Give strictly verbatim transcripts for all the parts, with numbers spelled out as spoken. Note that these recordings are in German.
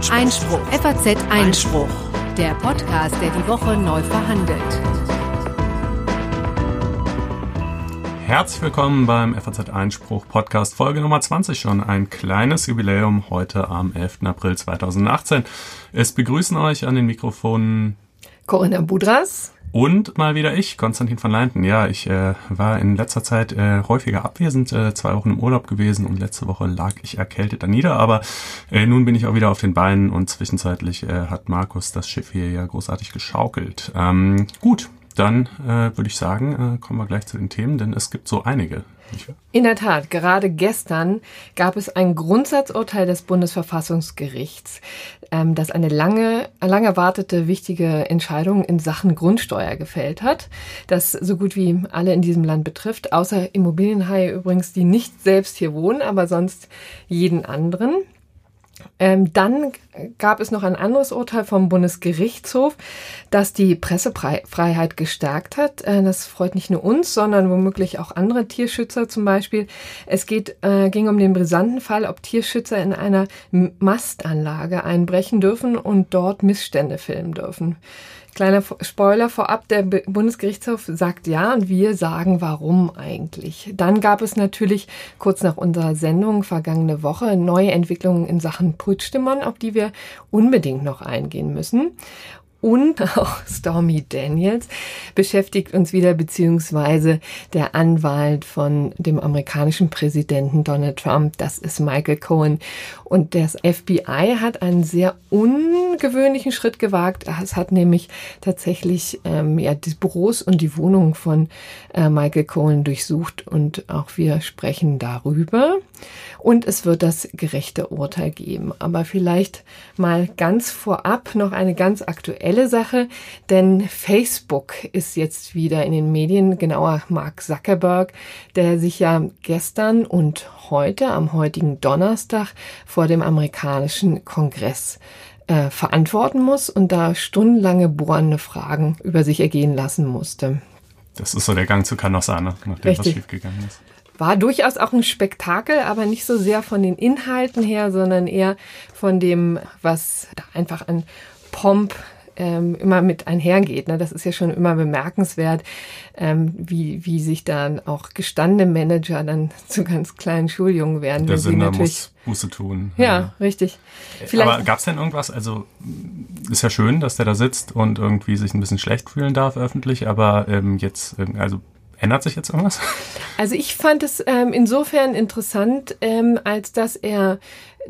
Einspruch. Einspruch. F A Z Einspruch. Der Podcast, der die Woche neu verhandelt. Herzlich willkommen beim F A Z Einspruch Podcast, Folge Nummer zwanzig schon. Ein kleines Jubiläum heute am elften April zweitausendachtzehn. Es begrüßen euch an den Mikrofonen Corinna Budras. Und mal wieder ich, Konstantin von Leinten. Ja, ich äh, war in letzter Zeit äh, häufiger abwesend, äh, zwei Wochen im Urlaub gewesen und letzte Woche lag ich erkältet da nieder, aber äh, nun bin ich auch wieder auf den Beinen und zwischenzeitlich äh, hat Markus das Schiff hier ja großartig geschaukelt. Ähm, gut, dann äh, würde ich sagen, äh, kommen wir gleich zu den Themen, denn es gibt so einige. In der Tat, gerade gestern gab es ein Grundsatzurteil des Bundesverfassungsgerichts, ähm, das eine lange, lange erwartete wichtige Entscheidung in Sachen Grundsteuer gefällt hat, das so gut wie alle in diesem Land betrifft, außer Immobilienhaie übrigens, die nicht selbst hier wohnen, aber sonst jeden anderen. Ähm, dann gab es noch ein anderes Urteil vom Bundesgerichtshof, das die Pressefreiheit gestärkt hat. Äh, das freut nicht nur uns, sondern womöglich auch andere Tierschützer zum Beispiel. Es geht, äh, ging um den brisanten Fall, ob Tierschützer in einer Mastanlage einbrechen dürfen und dort Missstände filmen dürfen. Kleiner Spoiler vorab, der Bundesgerichtshof sagt ja und wir sagen, warum eigentlich. Dann gab es natürlich kurz nach unserer Sendung vergangene Woche neue Entwicklungen in Sachen Puigdemont, auf die wir unbedingt noch eingehen müssen. Und auch Stormy Daniels beschäftigt uns wieder, beziehungsweise der Anwalt von dem amerikanischen Präsidenten Donald Trump, das ist Michael Cohen. Und das F B I hat einen sehr ungewöhnlichen Schritt gewagt. Es hat nämlich tatsächlich ähm, ja, die Büros und die Wohnung von äh, Michael Cohen durchsucht und auch wir sprechen darüber. Und es wird das gerechte Urteil geben. Aber vielleicht mal ganz vorab noch eine ganz aktuelle Sache, denn Facebook ist jetzt wieder in den Medien, genauer Mark Zuckerberg, der sich ja gestern und heute, am heutigen Donnerstag, vor dem amerikanischen Kongress äh, verantworten muss und da stundenlange bohrende Fragen über sich ergehen lassen musste. Das ist so der Gang zu Canossa, ne? Nachdem Richtig. Was schiefgegangen ist. War durchaus auch ein Spektakel, aber nicht so sehr von den Inhalten her, sondern eher von dem, was da einfach an Pomp immer mit einhergeht. Das ist ja schon immer bemerkenswert, wie, wie sich dann auch gestandene Manager dann zu ganz kleinen Schuljungen werden. Der Sender muss Buße tun. Ja, ja. Richtig. Vielleicht aber gab es denn irgendwas, also ist ja schön, dass der da sitzt und irgendwie sich ein bisschen schlecht fühlen darf öffentlich, aber ähm, jetzt, also ändert sich jetzt irgendwas? Also ich fand es ähm, insofern interessant, ähm, als dass er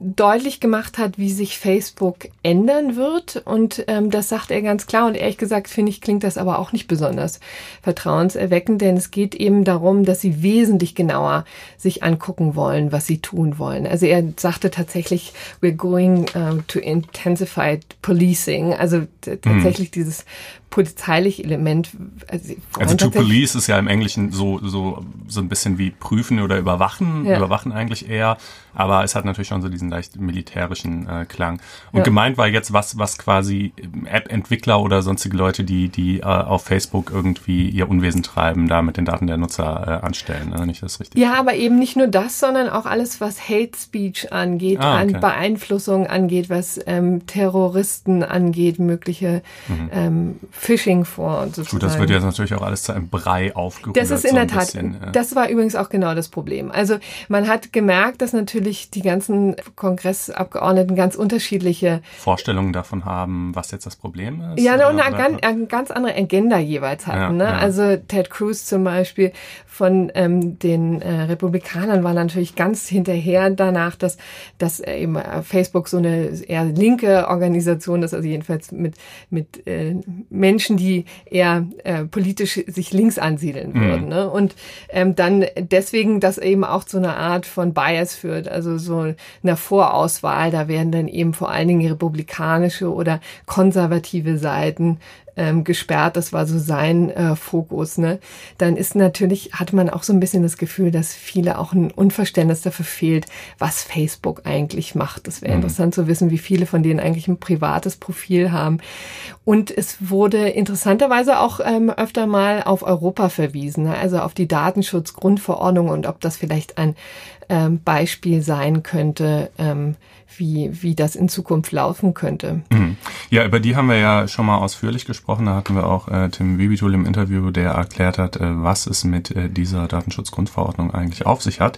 deutlich gemacht hat, wie sich Facebook ändern wird. Und ähm, das sagt er ganz klar. Und ehrlich gesagt, finde ich, klingt das aber auch nicht besonders vertrauenserweckend. Denn es geht eben darum, dass sie wesentlich genauer sich angucken wollen, was sie tun wollen. Also er sagte tatsächlich, we're going uh, to intensify policing. Also t- tatsächlich mhm. dieses polizeiliche Element. Also, also to police ist ja im Englischen so so so ein bisschen wie prüfen oder überwachen, ja. Überwachen eigentlich eher, aber es hat natürlich schon so diesen leicht militärischen äh, Klang. Und ja. Gemeint war jetzt was, was quasi App-Entwickler oder sonstige Leute, die die äh, auf Facebook irgendwie ihr Unwesen treiben, da mit den Daten der Nutzer äh, anstellen, also nicht das richtig. Ja, aber eben nicht nur das, sondern auch alles, was Hate Speech angeht, ah, okay. an Beeinflussung angeht, was ähm, Terroristen angeht, mögliche mhm. ähm, Phishing vor und so. Gut, das wird jetzt natürlich auch alles zu einem Brei aufgerührt. Das ist in der Tat, das war übrigens auch genau das Problem. Also man hat gemerkt, dass natürlich die ganzen Kongressabgeordneten ganz unterschiedliche Vorstellungen davon haben, was jetzt das Problem ist. Ja, und eine, eine ganz andere Agenda jeweils hatten. Ja, ne? Ja. Also Ted Cruz zum Beispiel von ähm, den äh, Republikanern war natürlich ganz hinterher danach, dass, dass eben Facebook so eine eher linke Organisation ist, also jedenfalls mit, mit äh, Menschen, die eher äh, politisch sich links ansiedeln würden. Mhm. Ne? Und ähm, dann deswegen, dass eben auch zu einer Art von Bias führt, also so einer Vorauswahl. Da werden dann eben vor allen Dingen republikanische oder konservative Seiten ähm, gesperrt. Das war so sein äh, Fokus. Ne? Dann ist natürlich, hat man auch so ein bisschen das Gefühl, dass viele auch ein Unverständnis dafür fehlt, was Facebook eigentlich macht. Das wäre mhm. interessant zu wissen, wie viele von denen eigentlich ein privates Profil haben. Und es wurde interessanterweise auch ähm, öfter mal auf Europa verwiesen, also auf die Datenschutzgrundverordnung und ob das vielleicht ein ähm, Beispiel sein könnte, ähm, wie, wie das in Zukunft laufen könnte. Ja, über die haben wir ja schon mal ausführlich gesprochen. Da hatten wir auch äh, Tim Bibitul im Interview, der erklärt hat, äh, was es mit äh, dieser Datenschutzgrundverordnung eigentlich auf sich hat.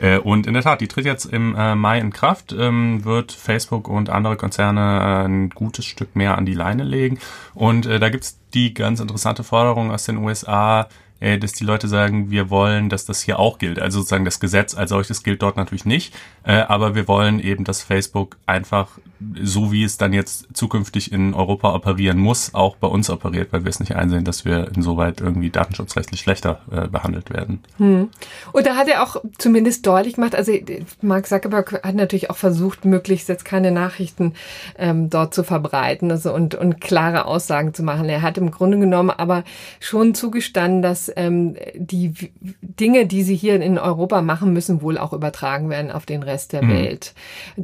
Äh, und in der Tat, die tritt jetzt im äh, Mai in Kraft, ähm, wird Facebook und andere Konzerne äh, ein gutes Stück mehr an die Leine legen. Und äh, da gibt's die ganz interessante Forderung aus den U S A, dass die Leute sagen, wir wollen, dass das hier auch gilt. Also sozusagen das Gesetz als solches gilt dort natürlich nicht, äh, aber wir wollen eben, dass Facebook einfach, so wie es dann jetzt zukünftig in Europa operieren muss, auch bei uns operiert, weil wir es nicht einsehen, dass wir insoweit irgendwie datenschutzrechtlich schlechter äh, behandelt werden. Hm. Und da hat er auch zumindest deutlich gemacht, also Mark Zuckerberg hat natürlich auch versucht, möglichst jetzt keine Nachrichten ähm, dort zu verbreiten, also und, und klare Aussagen zu machen. Er hat im Grunde genommen aber schon zugestanden, dass die Dinge, die sie hier in Europa machen müssen, wohl auch übertragen werden auf den Rest der mhm. Welt.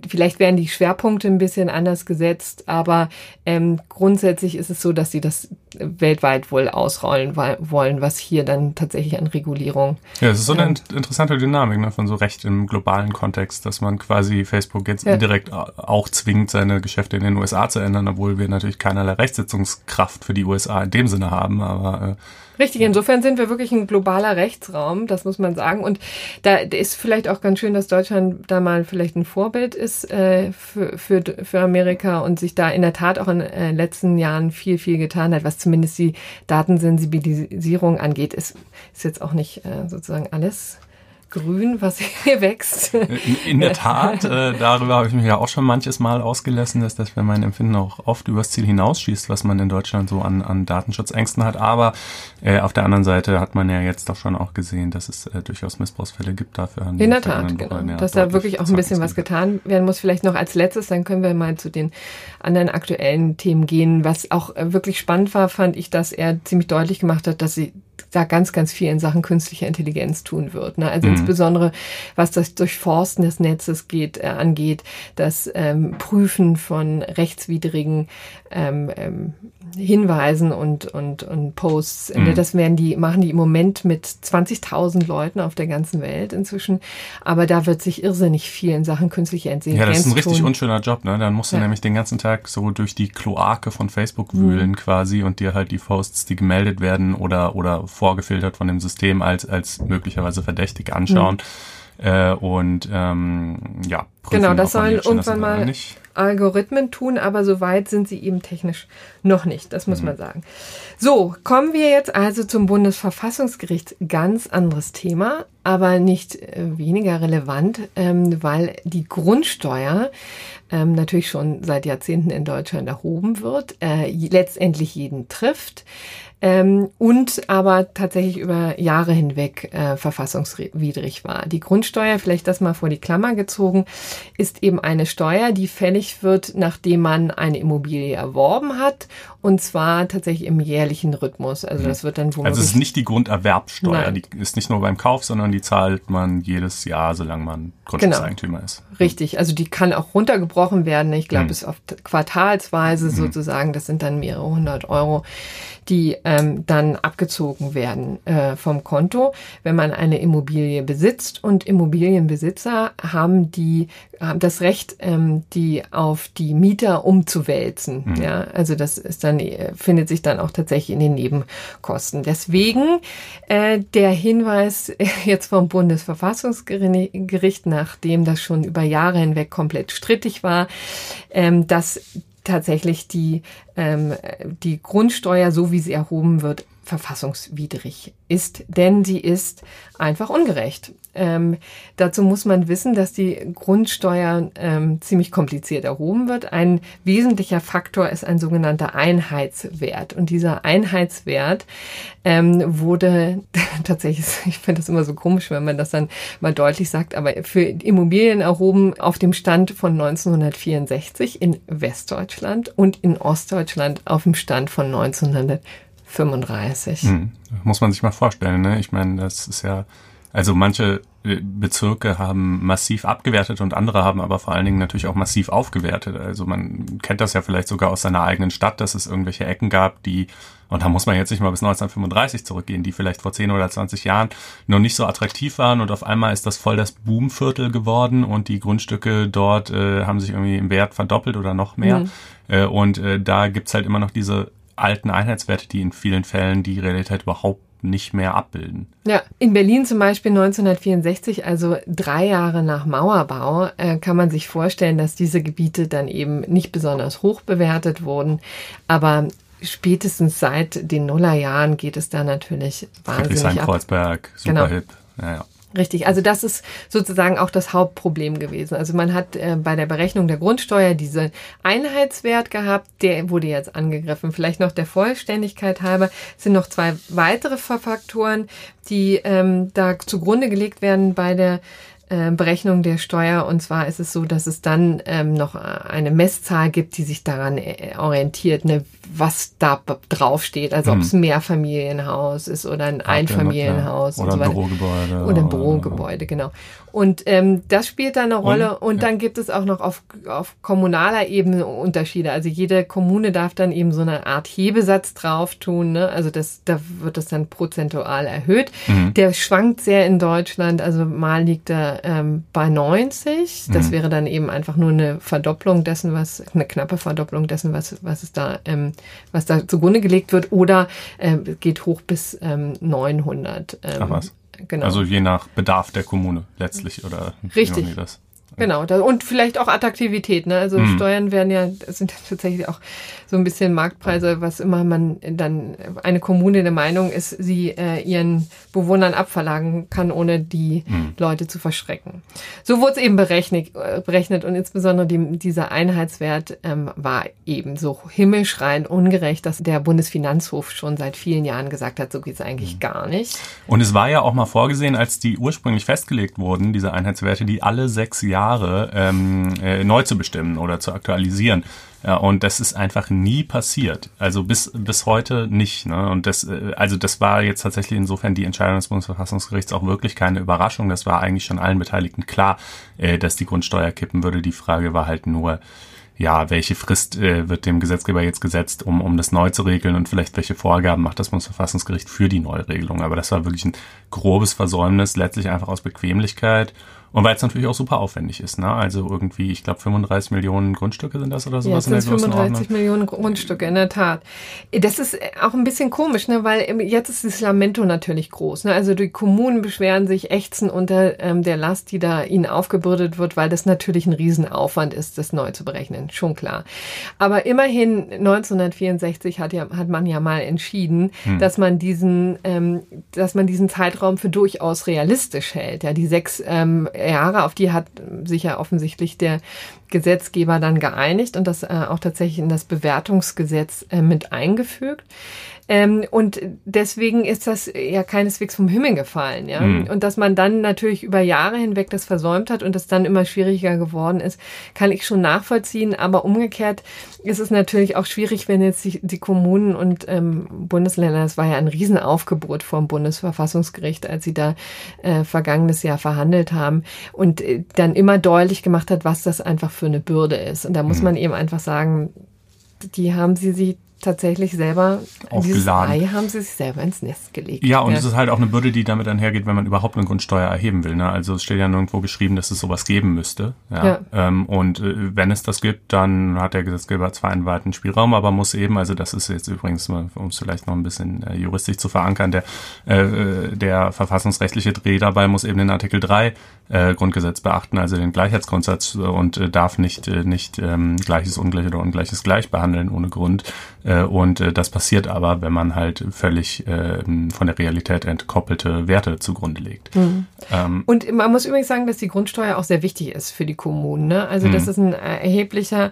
Vielleicht werden die Schwerpunkte ein bisschen anders gesetzt, aber ähm, grundsätzlich ist es so, dass sie das weltweit wohl ausrollen wollen, was hier dann tatsächlich an Regulierung... Ja, es ist so eine ähm, interessante Dynamik, ne, von so Recht im globalen Kontext, dass man quasi Facebook jetzt ja. indirekt auch zwingt, seine Geschäfte in den U S A zu ändern, obwohl wir natürlich keinerlei Rechtsetzungskraft für die U S A in dem Sinne haben, aber... Äh, Richtig, insofern sind wir wirklich ein globaler Rechtsraum, das muss man sagen. Und da ist vielleicht auch ganz schön, dass Deutschland da mal vielleicht ein Vorbild ist äh, für, für, für Amerika und sich da in der Tat auch in den äh, letzten Jahren viel, viel getan hat, was zumindest die Datensensibilisierung angeht. Ist, ist jetzt auch nicht äh, sozusagen alles grün, was hier wächst. In der Tat, äh, darüber habe ich mich ja auch schon manches Mal ausgelassen, dass das für mein Empfinden auch oft übers Ziel hinausschießt, was man in Deutschland so an, an Datenschutzängsten hat. Aber äh, auf der anderen Seite hat man ja jetzt doch schon auch gesehen, dass es äh, durchaus Missbrauchsfälle gibt dafür. In der Tat, genau. Ja, dass da wirklich auch ein bisschen was getan werden muss. Vielleicht noch als letztes, dann können wir mal zu den anderen aktuellen Themen gehen. Was auch äh, wirklich spannend war, fand ich, dass er ziemlich deutlich gemacht hat, dass sie da ganz, ganz viel in Sachen künstlicher Intelligenz tun wird. Ne? Also mhm. insbesondere, was das Durchforsten des Netzes geht, äh, angeht, das ähm, Prüfen von rechtswidrigen ähm, ähm, Hinweisen und, und, und Posts. Mhm. Das werden die, machen die im Moment mit zwanzigtausend Leuten auf der ganzen Welt inzwischen. Aber da wird sich irrsinnig viel in Sachen künstlicher Intelligenz tun. Ja, das ist ein richtig tun. unschöner Job. Ne? Dann musst du ja. nämlich den ganzen Tag so durch die Kloake von Facebook wühlen mhm. quasi und dir halt die Posts, die gemeldet werden oder, oder vorgefiltert von dem System als, als möglicherweise verdächtig anschauen. Mhm. Äh, und ähm, ja, prüfen, genau, das sollen irgendwann mal Algorithmen tun, aber so weit sind sie eben technisch noch nicht, das muss mhm. man sagen. So, kommen wir jetzt also zum Bundesverfassungsgericht. Ganz anderes Thema, aber nicht äh, weniger relevant, ähm, weil die Grundsteuer ähm, natürlich schon seit Jahrzehnten in Deutschland erhoben wird, äh, letztendlich jeden trifft. Ähm, und aber tatsächlich über Jahre hinweg äh, verfassungswidrig war. Die Grundsteuer, vielleicht das mal vor die Klammer gezogen, ist eben eine Steuer, die fällig wird, nachdem man eine Immobilie erworben hat, und zwar tatsächlich im jährlichen Rhythmus. Also das wird dann wohl. Also es ist nicht die Grunderwerbsteuer, nein. Die ist nicht nur beim Kauf, sondern die zahlt man jedes Jahr, solange man Grundstückseigentümer genau. ist. Richtig, also die kann auch runtergebrochen werden. Ich glaube, mhm. es ist oft quartalsweise sozusagen, das sind dann mehrere hundert Euro, die ähm, dann abgezogen werden äh, vom Konto, wenn man eine Immobilie besitzt. Und Immobilienbesitzer haben die haben das Recht, ähm, die auf die Mieter umzuwälzen. Mhm. Ja, also das ist dann findet sich dann auch tatsächlich in den Nebenkosten. Deswegen äh, der Hinweis jetzt vom Bundesverfassungsgericht, nachdem das schon über Jahre hinweg komplett strittig war, ähm, dass tatsächlich die ähm, die Grundsteuer, so wie sie erhoben wird, verfassungswidrig ist, denn sie ist einfach ungerecht. Ähm, dazu muss man wissen, dass die Grundsteuer ähm, ziemlich kompliziert erhoben wird. Ein wesentlicher Faktor ist ein sogenannter Einheitswert. Und dieser Einheitswert ähm, wurde tatsächlich, ich finde das immer so komisch, wenn man das dann mal deutlich sagt, aber für Immobilien erhoben auf dem Stand von neunzehnhundertvierundsechzig in Westdeutschland und in Ostdeutschland auf dem Stand von neunzehnhundertfünfunddreißig. Hm. Muss man sich mal vorstellen, ne? Ich meine, das ist ja... Also manche Bezirke haben massiv abgewertet und andere haben aber vor allen Dingen natürlich auch massiv aufgewertet. Also man kennt das ja vielleicht sogar aus seiner eigenen Stadt, dass es irgendwelche Ecken gab, die, und da muss man jetzt nicht mal bis neunzehnhundertfünfunddreißig zurückgehen, die vielleicht vor zehn oder zwanzig Jahren noch nicht so attraktiv waren, und auf einmal ist das voll das Boomviertel geworden und die Grundstücke dort äh, haben sich irgendwie im Wert verdoppelt oder noch mehr. Mhm. Äh, und äh, da gibt's halt immer noch diese alten Einheitswerte, die in vielen Fällen die Realität überhaupt nicht mehr abbilden. Ja, in Berlin zum Beispiel neunzehnhundertvierundsechzig, also drei Jahre nach Mauerbau, äh, kann man sich vorstellen, dass diese Gebiete dann eben nicht besonders hoch bewertet wurden. Aber spätestens seit den Nullerjahren geht es da natürlich wahnsinnig ab. Friedrichshain-Kreuzberg, super hip. Ja, ja. Richtig, also das ist sozusagen auch das Hauptproblem gewesen. Also man hat äh, bei der Berechnung der Grundsteuer diesen Einheitswert gehabt, der wurde jetzt angegriffen. Vielleicht noch der Vollständigkeit halber sind noch zwei weitere Faktoren, die ähm, da zugrunde gelegt werden bei der Berechnung der Steuer, und zwar ist es so, dass es dann ähm, noch eine Messzahl gibt, die sich daran orientiert, ne, was da draufsteht, also mhm. ob es ein Mehrfamilienhaus ist oder ein Einfamilienhaus oder und so ein Bürogebäude. Oder ein Bürogebäude, genau. Und ähm, das spielt da eine Rolle, und, und dann ja. gibt es auch noch auf, auf kommunaler Ebene Unterschiede, also jede Kommune darf dann eben so eine Art Hebesatz drauf tun, ne? Also das, da wird das dann prozentual erhöht, mhm. der schwankt sehr in Deutschland, also mal liegt er bei neunzig, das mhm. wäre dann eben einfach nur eine Verdopplung dessen, was, eine knappe Verdopplung dessen, was, was es da, ähm, was da zugrunde gelegt wird, oder äh, geht hoch bis ähm, neunhundert. Ähm, Ach was. Genau. Also je nach Bedarf der Kommune letztlich, oder? Richtig. Wie das? Genau, da, und vielleicht auch Attraktivität, ne? Also mhm. Steuern werden ja, das sind tatsächlich auch so ein bisschen Marktpreise, was immer man dann, eine Kommune der Meinung ist, sie äh, ihren Bewohnern abverlangen kann, ohne die mhm. Leute zu verschrecken. So wurde es eben berechnet, berechnet und insbesondere die, dieser Einheitswert ähm, war eben so himmelschreiend ungerecht, dass der Bundesfinanzhof schon seit vielen Jahren gesagt hat, so geht's eigentlich mhm. gar nicht. Und es war ja auch mal vorgesehen, als die ursprünglich festgelegt wurden, diese Einheitswerte, die alle sechs Jahre Jahre, ähm, äh, neu zu bestimmen oder zu aktualisieren. Ja, und das ist einfach nie passiert. Also bis, bis heute nicht, ne? Und das, äh, also das war jetzt tatsächlich insofern die Entscheidung des Bundesverfassungsgerichts auch wirklich keine Überraschung. Das war eigentlich schon allen Beteiligten klar, äh, dass die Grundsteuer kippen würde. Die Frage war halt nur, ja, welche Frist äh, wird dem Gesetzgeber jetzt gesetzt, um, um das neu zu regeln, und vielleicht welche Vorgaben macht das Bundesverfassungsgericht für die Neuregelung. Aber das war wirklich ein grobes Versäumnis, letztlich einfach aus Bequemlichkeit. Und weil es natürlich auch super aufwendig ist, ne? Also irgendwie, ich glaube, fünfunddreißig Millionen Grundstücke sind das oder sowas in der Größenordnung. Ja, fünfunddreißig Millionen Grundstücke, in der Tat. Das ist auch ein bisschen komisch, ne? Weil jetzt ist das Lamento natürlich groß, ne? Also die Kommunen beschweren sich, ächzen unter ähm, der Last, die da ihnen aufgebürdet wird, weil das natürlich ein Riesenaufwand ist, das neu zu berechnen, schon klar. Aber immerhin neunzehnhundertvierundsechzig hat ja hat man ja mal entschieden, hm. dass man diesen ähm, dass man diesen Zeitraum für durchaus realistisch hält, ja, die sechs ähm, Jahre, auf die hat sich ja offensichtlich der Gesetzgeber dann geeinigt und das äh, auch tatsächlich in das Bewertungsgesetz äh, mit eingefügt. Ähm, und deswegen ist das ja keineswegs vom Himmel gefallen, ja. Mhm. Und dass man dann natürlich über Jahre hinweg das versäumt hat und das dann immer schwieriger geworden ist, kann ich schon nachvollziehen. Aber umgekehrt ist es natürlich auch schwierig, wenn jetzt die, die Kommunen und ähm, Bundesländer, das war ja ein Riesenaufgebot vor dem Bundesverfassungsgericht, als sie da äh, vergangenes Jahr verhandelt haben, und äh, dann immer deutlich gemacht hat, was das einfach für eine Bürde ist. Und da muss mhm. man eben einfach sagen, die haben sie sich tatsächlich selber, dieses Ei haben sie sich selber ins Nest gelegt. Ja, und ja. es ist halt auch eine Bürde, die damit einhergeht, wenn man überhaupt eine Grundsteuer erheben will, ne? Also es steht ja nirgendwo geschrieben, dass es sowas geben müsste. Ja. Ja. Ähm, und äh, wenn es das gibt, dann hat der Gesetzgeber zwar einen weiten Spielraum, aber muss eben, also das ist jetzt übrigens, um es vielleicht noch ein bisschen äh, juristisch zu verankern, der, äh, der verfassungsrechtliche Dreh dabei muss eben den Artikel drei äh, Grundgesetz beachten, also den Gleichheitsgrundsatz, und äh, darf nicht, äh, nicht ähm, Gleiches ungleich oder Ungleiches gleich behandeln ohne Grund. Und äh, das passiert aber, wenn man halt völlig äh, von der Realität entkoppelte Werte zugrunde legt. Mhm. Ähm, und man muss übrigens sagen, dass die Grundsteuer auch sehr wichtig ist für die Kommunen, ne? Also das ist ein erheblicher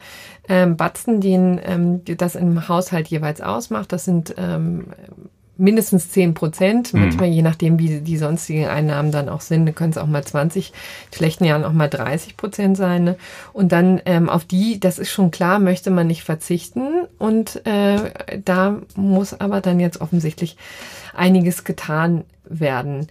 ähm, Batzen, den ähm, das im Haushalt jeweils ausmacht. Das sind ähm, mindestens zehn Prozent, manchmal mhm. je nachdem, wie die sonstigen Einnahmen dann auch sind, können es auch mal zwanzig, in schlechten Jahren auch mal dreißig Prozent sein, ne? Und dann ähm, auf die, das ist schon klar, möchte man nicht verzichten, und äh, da muss aber dann jetzt offensichtlich einiges getan werden.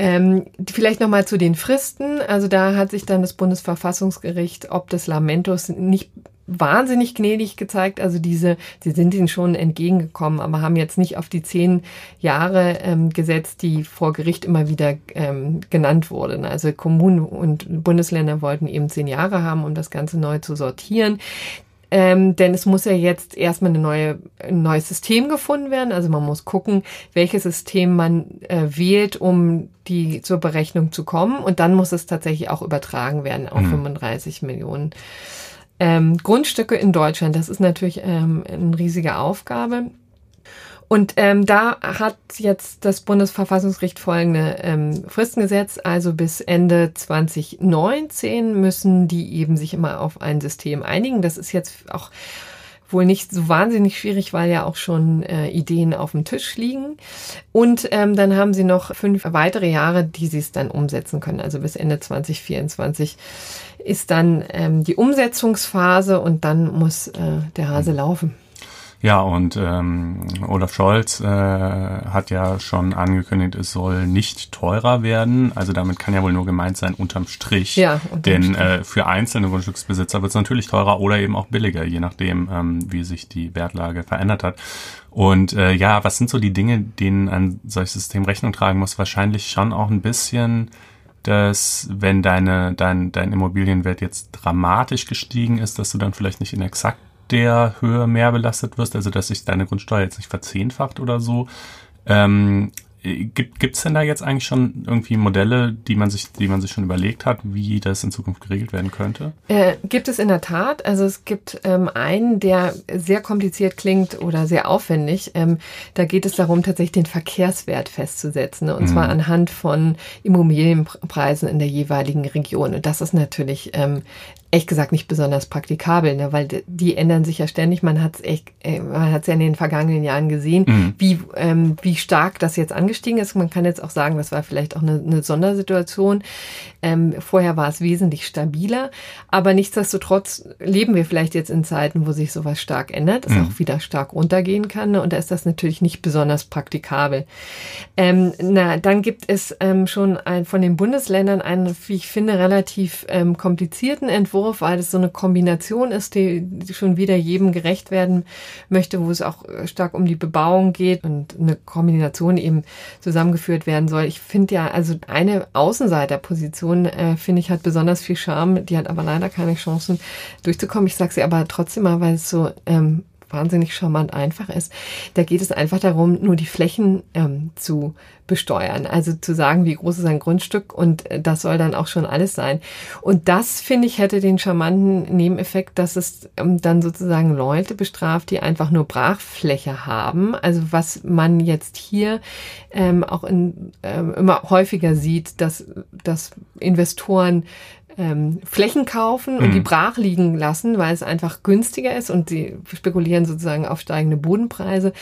Ähm, vielleicht nochmal zu den Fristen. Also da hat sich dann das Bundesverfassungsgericht ob des Lamentos nicht wahnsinnig gnädig gezeigt. Also diese, sie sind ihnen schon entgegengekommen, aber haben jetzt nicht auf die zehn Jahre ähm, gesetzt, die vor Gericht immer wieder ähm, genannt wurden. Also Kommunen und Bundesländer wollten eben zehn Jahre haben, um das Ganze neu zu sortieren. Ähm, denn es muss ja jetzt erstmal eine neue, ein neues System gefunden werden. Also man muss gucken, welches System man äh, wählt, um die zur Berechnung zu kommen. Und dann muss es tatsächlich auch übertragen werden auf mhm. fünfunddreißig Millionen ähm, Grundstücke in Deutschland. Das ist natürlich ähm, eine riesige Aufgabe. Und ähm, da hat jetzt das Bundesverfassungsgericht folgende ähm, Fristen gesetzt. Also bis Ende zwanzig neunzehn müssen die eben sich immer auf ein System einigen. Das ist jetzt auch wohl nicht so wahnsinnig schwierig, weil ja auch schon äh, Ideen auf dem Tisch liegen. Und ähm, dann haben sie noch fünf weitere Jahre, die sie es dann umsetzen können. Also bis Ende zwanzig vierundzwanzig ist dann ähm, die Umsetzungsphase und dann muss äh, der Hase laufen. Ja, und ähm, Olaf Scholz äh, hat ja schon angekündigt, es soll nicht teurer werden. Also damit kann ja wohl nur gemeint sein, unterm Strich. Ja, unterm Denn Strich. Äh, für einzelne Grundstücksbesitzer wird es natürlich teurer oder eben auch billiger, je nachdem, ähm, wie sich die Wertlage verändert hat. Und äh, ja, was sind so die Dinge, denen ein solches System Rechnung tragen muss? Wahrscheinlich schon auch ein bisschen, dass wenn deine dein, dein Immobilienwert jetzt dramatisch gestiegen ist, dass du dann vielleicht nicht in exakt der Höhe mehr belastet wirst, also dass sich deine Grundsteuer jetzt nicht verzehnfacht oder so. Ähm, gibt gibt's denn da jetzt eigentlich schon irgendwie Modelle, die man sich, die man sich schon überlegt hat, wie das in Zukunft geregelt werden könnte? Äh, gibt es in der Tat. Also es gibt ähm, einen, der sehr kompliziert klingt oder sehr aufwendig. Ähm, da geht es darum, tatsächlich den Verkehrswert festzusetzen, ne? Und mhm. zwar anhand von Immobilienpreisen in der jeweiligen Region. Und das ist natürlich ähm, echt gesagt nicht besonders praktikabel, ne? Weil die ändern sich ja ständig. Man hat es echt, man hat es ja in den vergangenen Jahren gesehen, mhm. wie ähm, wie stark das jetzt angestiegen ist. Man kann jetzt auch sagen, das war vielleicht auch eine, eine Sondersituation. Ähm, vorher war es wesentlich stabiler, aber nichtsdestotrotz leben wir vielleicht jetzt in Zeiten, wo sich sowas stark ändert, es mhm. auch wieder stark runtergehen kann, ne? Und da ist das natürlich nicht besonders praktikabel. Ähm, na, dann gibt es ähm, schon ein, von den Bundesländern einen, wie ich finde, relativ ähm, komplizierten Entwurf, weil es so eine Kombination ist, die schon wieder jedem gerecht werden möchte, wo es auch stark um die Bebauung geht und eine Kombination eben zusammengeführt werden soll. Ich finde ja, also eine Außenseiterposition, äh, finde ich, hat besonders viel Charme. Die hat aber leider keine Chancen durchzukommen. Ich sage sie aber trotzdem mal, weil es so ähm, wahnsinnig charmant einfach ist. Da geht es einfach darum, nur die Flächen ähm, zu besteuern. Also zu sagen, wie groß ist ein Grundstück und das soll dann auch schon alles sein. Und das, finde ich, hätte den charmanten Nebeneffekt, dass es ähm, dann sozusagen Leute bestraft, die einfach nur Brachfläche haben. Also was man jetzt hier ähm, auch in, ähm, immer häufiger sieht, dass, dass Investoren Ähm, Flächen kaufen und die brach liegen lassen, weil es einfach günstiger ist und sie spekulieren sozusagen auf steigende Bodenpreise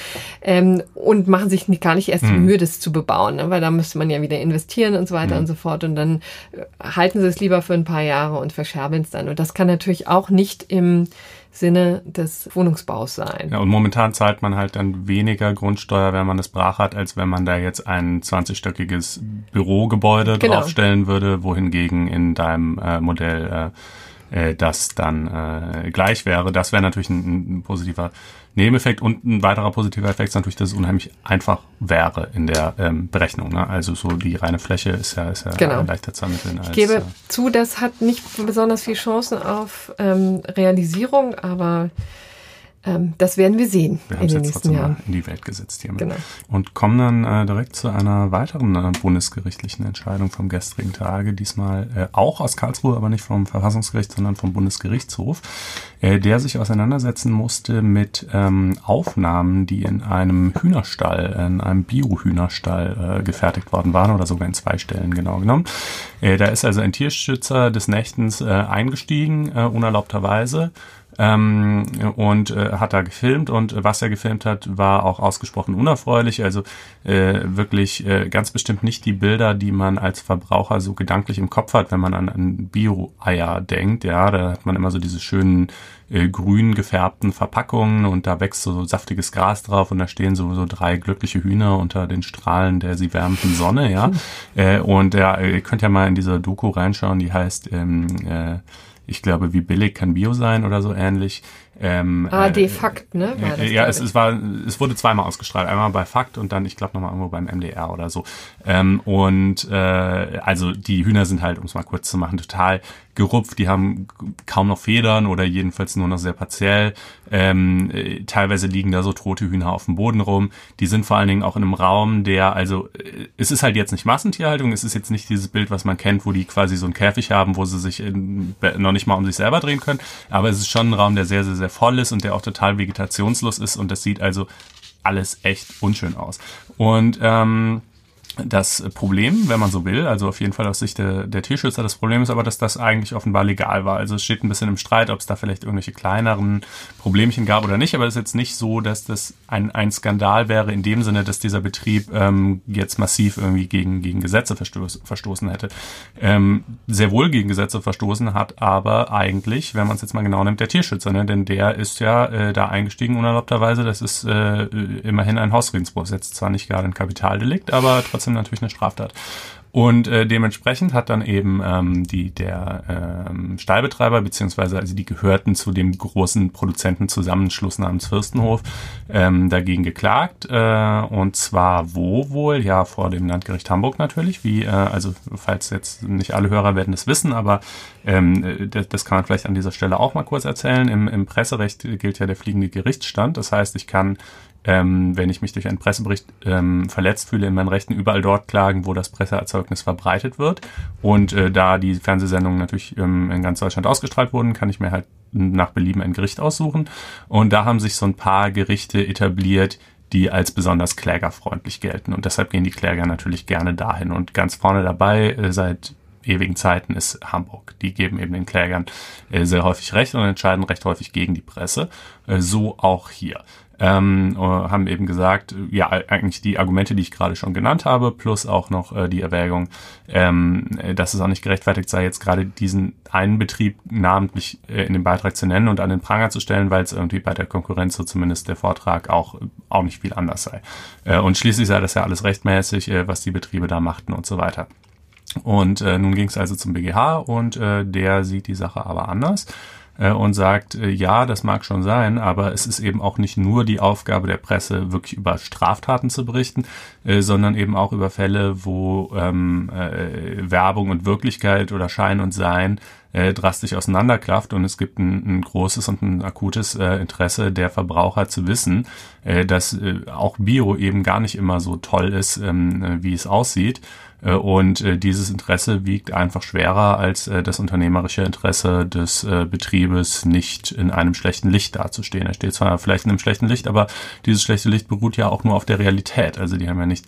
ähm, und machen sich gar nicht erst die Mühe, das zu bebauen, ne? Weil da müsste man ja wieder investieren und so weiter und so fort und dann halten sie es lieber für ein paar Jahre und verscherbeln es dann. Und das kann natürlich auch nicht im Sinne des Wohnungsbaus sein. Ja, und momentan zahlt man halt dann weniger Grundsteuer, wenn man das brach hat, als wenn man da jetzt ein zwanzigstöckiges Bürogebäude genau. draufstellen würde, wohingegen in deinem äh, Modell äh, äh, das dann äh, gleich wäre. Das wäre natürlich ein, ein positiver Nebeneffekt und ein weiterer positiver Effekt ist natürlich, dass es unheimlich einfach wäre in der ähm, Berechnung, ne? Also so die reine Fläche ist ja, ist ja genau. leichter zu ermitteln. Als, ich gebe äh, zu, das hat nicht besonders viele Chancen auf ähm, Realisierung, aber ähm, das werden wir sehen wir in den nächsten Jahren. Wir haben es jetzt trotzdem mal in die Welt gesetzt hiermit. Genau. Und kommen dann äh, direkt zu einer weiteren äh, bundesgerichtlichen Entscheidung vom gestrigen Tage, diesmal äh, auch aus Karlsruhe, aber nicht vom Verfassungsgericht, sondern vom Bundesgerichtshof, der sich auseinandersetzen musste mit ähm, Aufnahmen, die in einem Hühnerstall, in einem Bio-Hühnerstall äh, gefertigt worden waren oder sogar in zwei Stellen genau genommen. Äh, da ist also ein Tierschützer des Nächtens äh, eingestiegen, äh, unerlaubterweise, ähm, und äh, hat da gefilmt. Und was er gefilmt hat, war auch ausgesprochen unerfreulich. Also äh, wirklich äh, ganz bestimmt nicht die Bilder, die man als Verbraucher so gedanklich im Kopf hat, wenn man an, an Bio-Eier denkt. Ja, da hat man immer so diese schönen äh, grün gefärbten Verpackungen und da wächst so saftiges Gras drauf und da stehen so, so drei glückliche Hühner unter den Strahlen der sie wärmenden Sonne. Ja, äh, und ja, ihr könnt ja mal in diese Doku reinschauen, die heißt ähm, äh, ich glaube, wie billig kann Bio sein oder so ähnlich. Ähm, ah, de äh, Fakt, ne? War das ja, es, es war, es wurde zweimal ausgestrahlt. Einmal bei Fakt und dann, ich glaube, nochmal irgendwo beim M D R oder so. Ähm, und äh, also die Hühner sind halt, um es mal kurz zu machen, total gerupft. Die haben kaum noch Federn oder jedenfalls nur noch sehr partiell. Ähm, äh, teilweise liegen da so tote Hühner auf dem Boden rum. Die sind vor allen Dingen auch in einem Raum, der, also äh, es ist halt jetzt nicht Massentierhaltung. Es ist jetzt nicht dieses Bild, was man kennt, wo die quasi so einen Käfig haben, wo sie sich in, noch nicht mal um sich selber drehen können. Aber es ist schon ein Raum, der sehr, sehr, sehr voll ist und der auch total vegetationslos ist und das sieht also alles echt unschön aus. Und ähm, das Problem, wenn man so will, also auf jeden Fall aus Sicht der, der Tierschützer, das Problem ist aber, dass das eigentlich offenbar legal war. Also es steht ein bisschen im Streit, ob es da vielleicht irgendwelche kleineren Problemchen gab oder nicht, aber es ist jetzt nicht so, dass das ein, ein Skandal wäre in dem Sinne, dass dieser Betrieb ähm, jetzt massiv irgendwie gegen, gegen Gesetze verstoß, verstoßen hätte. Ähm, sehr wohl gegen Gesetze verstoßen hat aber eigentlich, wenn man es jetzt mal genau nimmt, der Tierschützer, ne? Denn der ist ja äh, da eingestiegen unerlaubterweise. Das ist äh, immerhin ein Hausfriedensbruch. Jetzt zwar nicht gerade ein Kapitaldelikt, aber trotzdem natürlich eine Straftat. Und äh, dementsprechend hat dann eben ähm, die der ähm, Stallbetreiber, beziehungsweise also die gehörten zu dem großen Produzentenzusammenschluss namens Fürstenhof, ähm, dagegen geklagt. Äh, und zwar wo wohl? Ja, vor dem Landgericht Hamburg natürlich. Wie äh, also falls jetzt nicht alle Hörer werden das wissen, aber ähm, das, das kann man vielleicht an dieser Stelle auch mal kurz erzählen. Im, im Presserecht gilt ja der fliegende Gerichtsstand. Das heißt, ich kann Ähm, wenn ich mich durch einen Pressebericht ähm, verletzt fühle, in meinen Rechten überall dort klagen, wo das Presseerzeugnis verbreitet wird. Und äh, da die Fernsehsendungen natürlich ähm, in ganz Deutschland ausgestrahlt wurden, kann ich mir halt nach Belieben ein Gericht aussuchen. Und da haben sich so ein paar Gerichte etabliert, die als besonders klägerfreundlich gelten. Und deshalb gehen die Kläger natürlich gerne dahin. Und ganz vorne dabei äh, seit ewigen Zeiten ist Hamburg. Die geben eben den Klägern äh, sehr häufig Recht und entscheiden recht häufig gegen die Presse. Äh, so auch hier. Ähm, haben eben gesagt, ja, eigentlich die Argumente, die ich gerade schon genannt habe, plus auch noch äh, die Erwägung, ähm, dass es auch nicht gerechtfertigt sei, jetzt gerade diesen einen Betrieb namentlich äh, in dem Beitrag zu nennen und an den Pranger zu stellen, weil es irgendwie bei der Konkurrenz so zumindest der Vortrag auch auch nicht viel anders sei. Äh, und schließlich sei das ja alles rechtmäßig, äh, was die Betriebe da machten und so weiter. Und äh, nun ging es also zum B G H und äh, der sieht die Sache aber anders und sagt, ja, das mag schon sein, aber es ist eben auch nicht nur die Aufgabe der Presse, wirklich über Straftaten zu berichten, äh, sondern eben auch über Fälle, wo ähm, äh, Werbung und Wirklichkeit oder Schein und Sein äh, drastisch auseinanderklafft. Und es gibt ein, ein großes und ein akutes äh, Interesse der Verbraucher zu wissen, äh, dass äh, auch Bio eben gar nicht immer so toll ist, ähm, wie es aussieht. Und äh, dieses Interesse wiegt einfach schwerer als äh, das unternehmerische Interesse des äh, Betriebes, nicht in einem schlechten Licht dazustehen. Er steht zwar vielleicht in einem schlechten Licht, aber dieses schlechte Licht beruht ja auch nur auf der Realität. Also die haben ja nicht,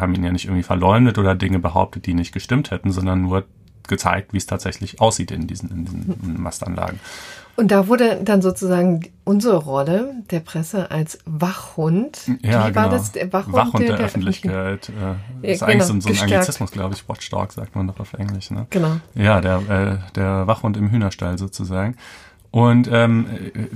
haben ihn ja nicht irgendwie verleumdet oder Dinge behauptet, die nicht gestimmt hätten, sondern nur gezeigt, wie es tatsächlich aussieht in diesen, in diesen Mastanlagen. Und da wurde dann sozusagen unsere Rolle der Presse als Wachhund, ja, wie war genau. das? Der Wachhund, Wachhund der, der Öffentlichkeit. Äh, ja, ist genau, eigentlich so, so ein Anglizismus, glaube ich. Watchdog sagt man doch auf Englisch. Ne? Genau. Ja, der, äh, der Wachhund im Hühnerstall sozusagen. Und ähm,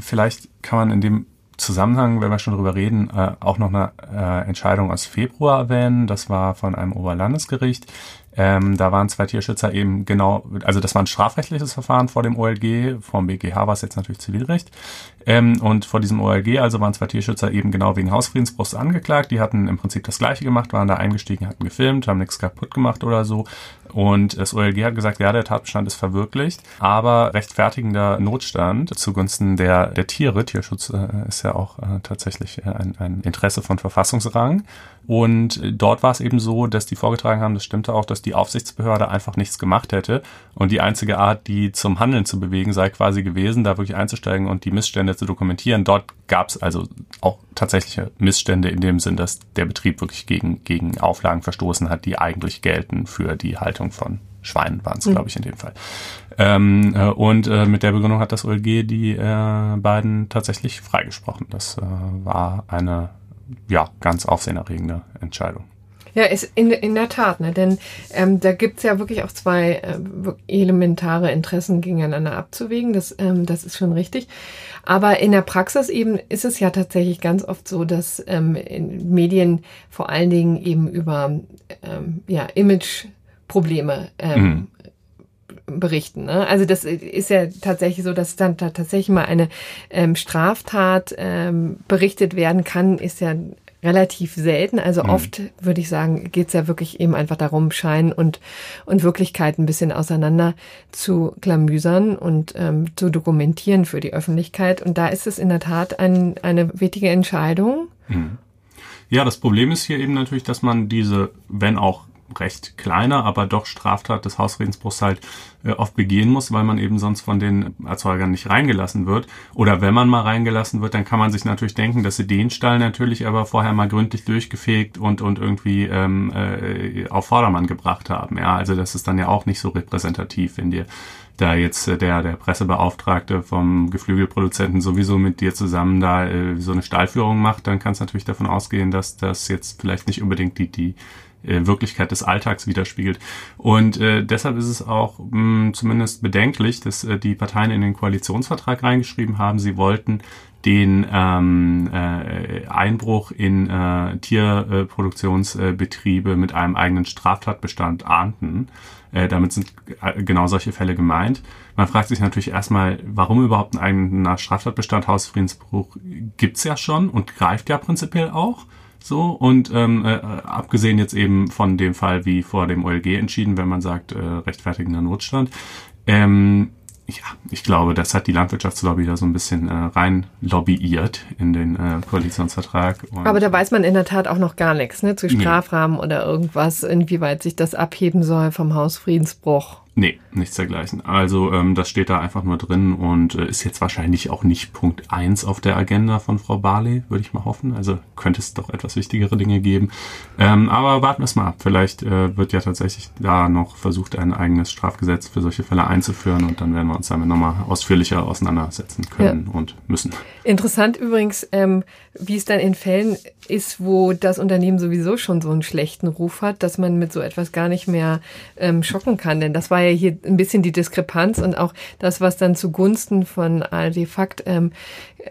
vielleicht kann man in dem Zusammenhang, wenn wir schon drüber reden, äh, auch noch eine äh, Entscheidung aus Februar erwähnen. Das war von einem Oberlandesgericht. Ähm, da waren zwei Tierschützer eben genau, also das war ein strafrechtliches Verfahren vor dem O L G, vom B G H war es jetzt natürlich Zivilrecht. Ähm, und vor diesem O L G, also waren zwei Tierschützer eben genau wegen Hausfriedensbruchs angeklagt. Die hatten im Prinzip das Gleiche gemacht, waren da eingestiegen, hatten gefilmt, haben nichts kaputt gemacht oder so. Und das O L G hat gesagt, ja, der Tatbestand ist verwirklicht, aber rechtfertigender Notstand zugunsten der, der Tiere. Tierschutz äh, ist ja auch äh, tatsächlich äh, ein, ein Interesse von Verfassungsrang. Und dort war es eben so, dass die vorgetragen haben, das stimmte auch, dass die Aufsichtsbehörde einfach nichts gemacht hätte. Und die einzige Art, die zum Handeln zu bewegen, sei quasi gewesen, da wirklich einzusteigen und die Missstände zu dokumentieren. Dort gab es also auch tatsächliche Missstände in dem Sinn, dass der Betrieb wirklich gegen, gegen Auflagen verstoßen hat, die eigentlich gelten für die Haltung von Schwein waren es, mhm. glaube ich, in dem Fall. Ähm, äh, und äh, mit der Begründung hat das O L G die äh, beiden tatsächlich freigesprochen. Das äh, war eine ja ganz aufsehenerregende Entscheidung. Ja, ist in, in der Tat, ne? Denn ähm, da gibt's ja wirklich auch zwei äh, elementare Interessen gegeneinander abzuwägen. Das, ähm, das ist schon richtig. Aber in der Praxis eben ist es ja tatsächlich ganz oft so, dass ähm, in Medien vor allen Dingen eben über ähm, ja, Image-Probleme ähm, mhm. berichten, ne? Also das ist ja tatsächlich so, dass dann da tatsächlich mal eine ähm, Straftat ähm, berichtet werden kann, ist ja relativ selten, also mhm. oft würde ich sagen, geht es ja wirklich eben einfach darum, Schein und, und Wirklichkeit ein bisschen auseinander zu klamüsern und ähm, zu dokumentieren für die Öffentlichkeit. Und da ist es in der Tat ein, eine wichtige Entscheidung. Mhm. Ja, das Problem ist hier eben natürlich, dass man diese, wenn auch recht kleine, aber doch Straftat des Hausfriedensbruchs halt äh, oft begehen muss, weil man eben sonst von den Erzeugern nicht reingelassen wird. Oder wenn man mal reingelassen wird, dann kann man sich natürlich denken, dass sie den Stall natürlich aber vorher mal gründlich durchgefegt und und irgendwie ähm, äh, auf Vordermann gebracht haben. Ja, also das ist dann ja auch nicht so repräsentativ, wenn dir da jetzt äh, der der Pressebeauftragte vom Geflügelproduzenten sowieso mit dir zusammen da äh, so eine Stallführung macht, dann kannst du natürlich davon ausgehen, dass das jetzt vielleicht nicht unbedingt die die Wirklichkeit des Alltags widerspiegelt. Und äh, deshalb ist es auch mh, zumindest bedenklich, dass äh, die Parteien in den Koalitionsvertrag reingeschrieben haben, sie wollten den ähm, äh, Einbruch in äh, Tierproduktionsbetriebe äh, äh, mit einem eigenen Straftatbestand ahnden. Äh, damit sind äh, genau solche Fälle gemeint. Man fragt sich natürlich erstmal, warum überhaupt einen eigenen Straftatbestand? Hausfriedensbruch gibt's ja schon und greift ja prinzipiell auch. So, und ähm, äh, abgesehen jetzt eben von dem Fall, wie vor dem O L G entschieden, wenn man sagt, äh, rechtfertigender Notstand. Ähm, ja, ich glaube, das hat die Landwirtschaftslobby da so ein bisschen äh, rein lobbyiert in den äh, Koalitionsvertrag. Und aber da weiß man in der Tat auch noch gar nichts, ne, zu Strafrahmen nee. Oder irgendwas, inwieweit sich das abheben soll vom Hausfriedensbruch. Nee, nichts dergleichen. Also ähm, das steht da einfach nur drin und äh, ist jetzt wahrscheinlich auch nicht Punkt eins auf der Agenda von Frau Barley, würde ich mal hoffen. Also könnte es doch etwas wichtigere Dinge geben. Ähm, aber warten wir es mal ab. Vielleicht äh, wird ja tatsächlich da noch versucht, ein eigenes Strafgesetz für solche Fälle einzuführen und dann werden wir uns damit nochmal ausführlicher auseinandersetzen können ja. und müssen. Interessant übrigens, ähm, wie es dann in Fällen ist, wo das Unternehmen sowieso schon so einen schlechten Ruf hat, dass man mit so etwas gar nicht mehr ähm, schocken kann, denn das war ja hier ein bisschen die Diskrepanz und auch das, was dann zugunsten von A R D Fakt ähm,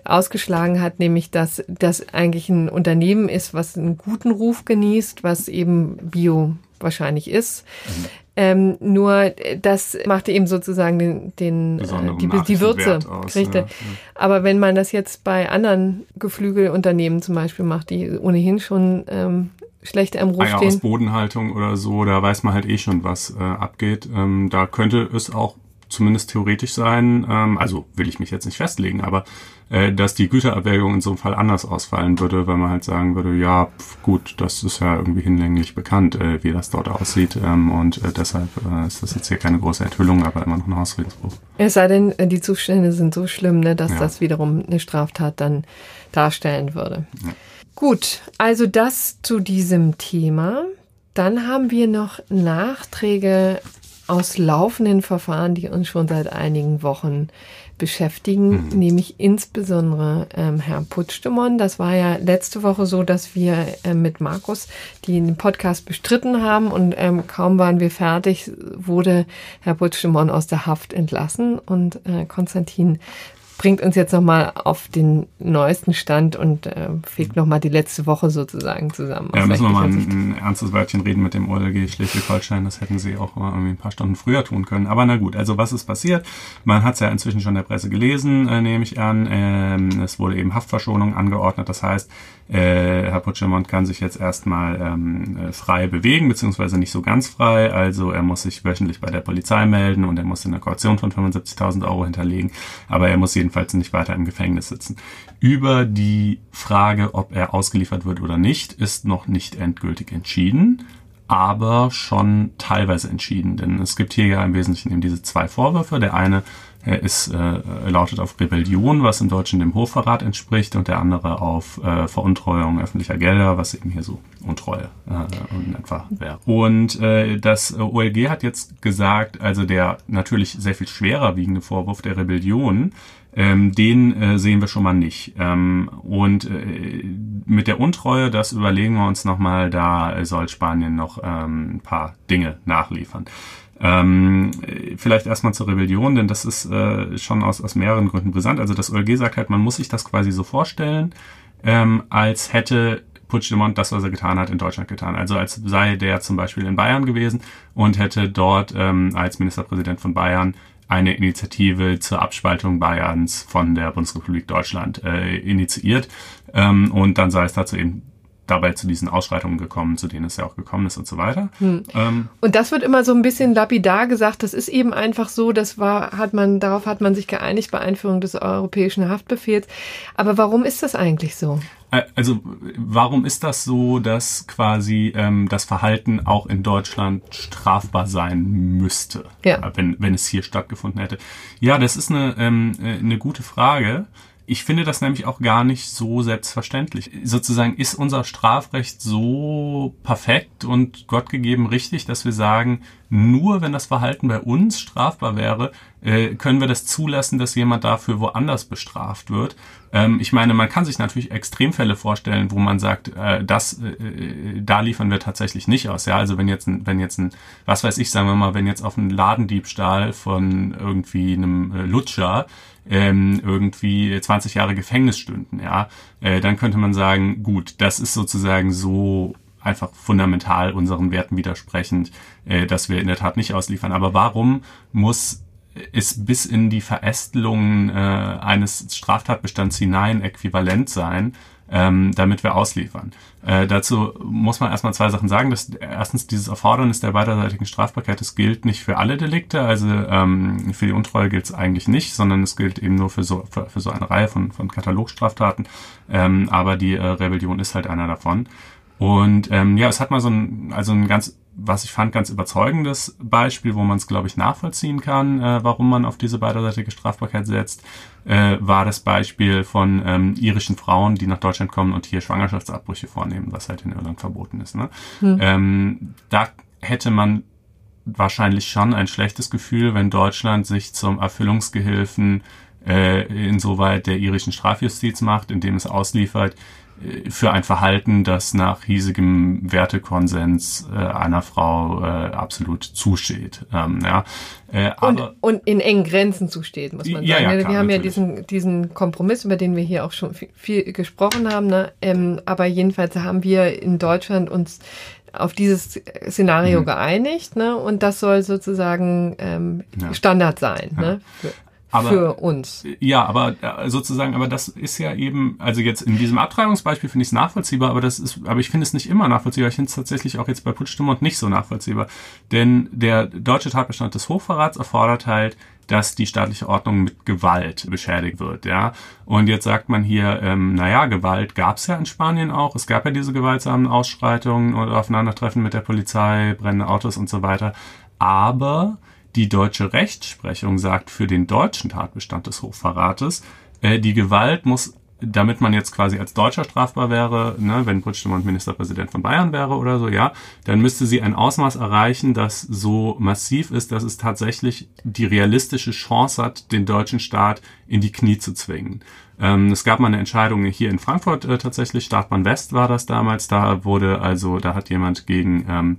ausgeschlagen hat, nämlich, dass das eigentlich ein Unternehmen ist, was einen guten Ruf genießt, was eben Bio wahrscheinlich ist. Mhm. Ähm, nur das machte eben sozusagen den, den äh, die, die Würze. Aus, ja, ja. Aber wenn man das jetzt bei anderen Geflügelunternehmen zum Beispiel macht, die ohnehin schon ähm, schlecht am Ruf stehen. Eier aus Bodenhaltung oder so, da weiß man halt eh schon, was äh, abgeht. Ähm, da könnte es auch zumindest theoretisch sein, ähm, also will ich mich jetzt nicht festlegen, aber äh, dass die Güterabwägung in so einem Fall anders ausfallen würde, weil man halt sagen würde, ja pf, gut, das ist ja irgendwie hinlänglich bekannt, äh, wie das dort aussieht ähm, und äh, deshalb äh, ist das jetzt hier keine große Enthüllung, aber immer noch ein Hausfriedensbruch. Es sei denn, die Zustände sind so schlimm, ne, dass ja. das wiederum eine Straftat dann darstellen würde. Ja. Gut, also das zu diesem Thema. Dann haben wir noch Nachträge aus laufenden Verfahren, die uns schon seit einigen Wochen beschäftigen, mhm. nämlich insbesondere ähm, Herrn Puigdemont. Das war ja letzte Woche so, dass wir äh, mit Markus den Podcast bestritten haben und ähm, kaum waren wir fertig, wurde Herr Puigdemont aus der Haft entlassen und äh, Konstantin bringt uns jetzt nochmal auf den neuesten Stand und äh, fegt nochmal die letzte Woche sozusagen zusammen. Ja, müssen wir mal ein, ein ernstes Wörtchen reden mit dem O L G Schleswig-Holstein. Das hätten sie auch irgendwie ein paar Stunden früher tun können. Aber na gut, also was ist passiert? Man hat es ja inzwischen schon in der Presse gelesen, äh, nehme ich an. Ähm, es wurde eben Haftverschonung angeordnet. Das heißt, äh, Herr Puigdemont kann sich jetzt erstmal ähm, frei bewegen, beziehungsweise nicht so ganz frei. Also er muss sich wöchentlich bei der Polizei melden und er muss eine Kaution von fünfundsiebzigtausend Euro hinterlegen. Aber er muss jeden jedenfalls nicht weiter im Gefängnis sitzen. Über die Frage, ob er ausgeliefert wird oder nicht, ist noch nicht endgültig entschieden, aber schon teilweise entschieden. Denn es gibt hier ja im Wesentlichen eben diese zwei Vorwürfe. Der eine Er ist, äh, lautet auf Rebellion, was im Deutschen dem Hochverrat entspricht, und der andere auf äh, Veruntreuung öffentlicher Gelder, was eben hier so Untreue äh, in etwa wäre. Und äh, das O L G hat jetzt gesagt, also der natürlich sehr viel schwerer wiegende Vorwurf der Rebellion, ähm, den äh, sehen wir schon mal nicht. Ähm, und äh, mit der Untreue, das überlegen wir uns nochmal, da soll Spanien noch ähm, ein paar Dinge nachliefern. Ähm, vielleicht erstmal zur Rebellion, denn das ist äh, schon aus, aus mehreren Gründen brisant. Also das O L G sagt halt, man muss sich das quasi so vorstellen, ähm, als hätte Puigdemont das, was er getan hat, in Deutschland getan. Also als sei der zum Beispiel in Bayern gewesen und hätte dort ähm, als Ministerpräsident von Bayern eine Initiative zur Abspaltung Bayerns von der Bundesrepublik Deutschland äh, initiiert. Ähm, und dann sei es dazu eben dabei zu diesen Ausschreitungen gekommen, zu denen es ja auch gekommen ist und so weiter. Hm. Ähm, und das wird immer so ein bisschen lapidar gesagt, das ist eben einfach so, das war, hat man, darauf hat man sich geeinigt bei Einführung des europäischen Haftbefehls. Aber warum ist das eigentlich so? Also warum ist das so, dass quasi ähm, das Verhalten auch in Deutschland strafbar sein müsste, ja. wenn, wenn es hier stattgefunden hätte? Ja, das ist eine, ähm, eine gute Frage. Ich finde das nämlich auch gar nicht so selbstverständlich. Sozusagen ist unser Strafrecht so perfekt und gottgegeben richtig, dass wir sagen, nur wenn das Verhalten bei uns strafbar wäre, können wir das zulassen, dass jemand dafür woanders bestraft wird. Ich meine, man kann sich natürlich Extremfälle vorstellen, wo man sagt, das, da liefern wir tatsächlich nicht aus. Ja, also wenn jetzt ein, wenn jetzt ein, was weiß ich, sagen wir mal, wenn jetzt auf einen Ladendiebstahl von irgendwie einem Lutscher ähm, irgendwie zwanzig Jahre Gefängnis stünden, ja, äh, dann könnte man sagen, gut, das ist sozusagen so einfach fundamental unseren Werten widersprechend, äh, dass wir in der Tat nicht ausliefern. Aber warum muss es bis in die Verästelungen äh, eines Straftatbestands hinein äquivalent sein, ähm, damit wir ausliefern? Äh, dazu muss man erstmal zwei Sachen sagen. Das, erstens, dieses Erfordernis der beiderseitigen Strafbarkeit, das gilt nicht für alle Delikte, also ähm, für die Untreue gilt es eigentlich nicht, sondern es gilt eben nur für so, für, für so eine Reihe von, von Katalogstraftaten, ähm, aber die äh, Rebellion ist halt einer davon. Und ähm, ja, es hat mal so ein, also ein ganz, was ich fand, ganz überzeugendes Beispiel, wo man es, glaube ich, nachvollziehen kann, äh, warum man auf diese beiderseitige Strafbarkeit setzt, äh, war das Beispiel von ähm, irischen Frauen, die nach Deutschland kommen und hier Schwangerschaftsabbrüche vornehmen, was halt in Irland verboten ist. Ne? Hm. Ähm, da hätte man wahrscheinlich schon ein schlechtes Gefühl, wenn Deutschland sich zum Erfüllungsgehilfen äh, insoweit der irischen Strafjustiz macht, indem es ausliefert, für ein Verhalten, das nach hiesigem Wertekonsens äh, einer Frau äh, absolut zusteht. Ähm, ja. äh, aber und, und in engen Grenzen zusteht, muss man sagen. Ja, ja, klar, wir haben natürlich. ja diesen, diesen Kompromiss, über den wir hier auch schon viel, viel gesprochen haben. Ne? Ähm, aber jedenfalls haben wir in Deutschland uns auf dieses Szenario mhm. geeinigt. Ne? Und das soll sozusagen ähm, ja. Standard sein. Ja. Ne? Für, Aber, für uns. Ja, aber sozusagen, aber das ist ja eben, also jetzt in diesem Abtreibungsbeispiel finde ich es nachvollziehbar, aber das ist, aber ich finde es nicht immer nachvollziehbar. Ich finde es tatsächlich auch jetzt bei Puigdemont nicht so nachvollziehbar. Denn der deutsche Tatbestand des Hochverrats erfordert halt, dass die staatliche Ordnung mit Gewalt beschädigt wird, ja. Und jetzt sagt man hier, ähm, naja, Gewalt gab's ja in Spanien auch. Es gab ja diese gewaltsamen Ausschreitungen oder Aufeinandertreffen mit der Polizei, brennende Autos und so weiter. Aber die deutsche Rechtsprechung sagt für den deutschen Tatbestand des Hochverrates, äh, die Gewalt muss, damit man jetzt quasi als Deutscher strafbar wäre, ne, wenn Puigdemont Ministerpräsident von Bayern wäre oder so, ja, dann müsste sie ein Ausmaß erreichen, das so massiv ist, dass es tatsächlich die realistische Chance hat, den deutschen Staat in die Knie zu zwingen. Ähm, es gab mal eine Entscheidung hier in Frankfurt äh, tatsächlich, Startbahn West war das damals, da wurde also, da hat jemand gegen ähm,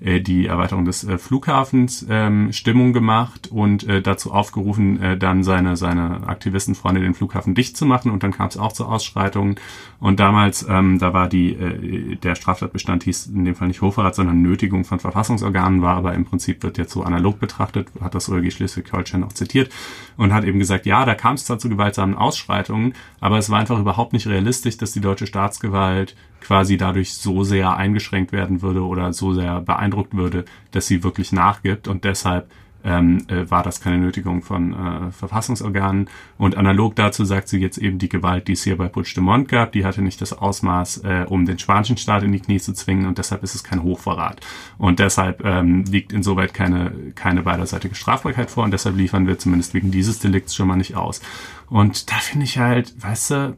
die Erweiterung des äh, Flughafens ähm, Stimmung gemacht und äh, dazu aufgerufen, äh, dann seine seine Aktivistenfreunde den Flughafen dicht zu machen, und dann kam es auch zu Ausschreitungen, und damals ähm, da war die äh, der Straftatbestand hieß in dem Fall nicht Hochverrat, sondern Nötigung von Verfassungsorganen, war aber im Prinzip, wird jetzt so analog betrachtet, hat das O L G Schleswig-Holstein auch zitiert und hat eben gesagt, ja, da kam es zwar zu gewaltsamen Ausschreitungen, aber es war einfach überhaupt nicht realistisch, dass die deutsche Staatsgewalt quasi dadurch so sehr eingeschränkt werden würde oder so sehr beeindruckt würde, dass sie wirklich nachgibt, und deshalb ähm, äh, war das keine Nötigung von äh, Verfassungsorganen. Und analog dazu sagt sie jetzt eben, die Gewalt, die es hier bei Puigdemont gab, die hatte nicht das Ausmaß, äh, um den spanischen Staat in die Knie zu zwingen, und deshalb ist es kein Hochverrat. Und deshalb ähm, liegt insoweit keine, keine beiderseitige Strafbarkeit vor, und deshalb liefern wir zumindest wegen dieses Delikts schon mal nicht aus. Und da finde ich halt, weißt du,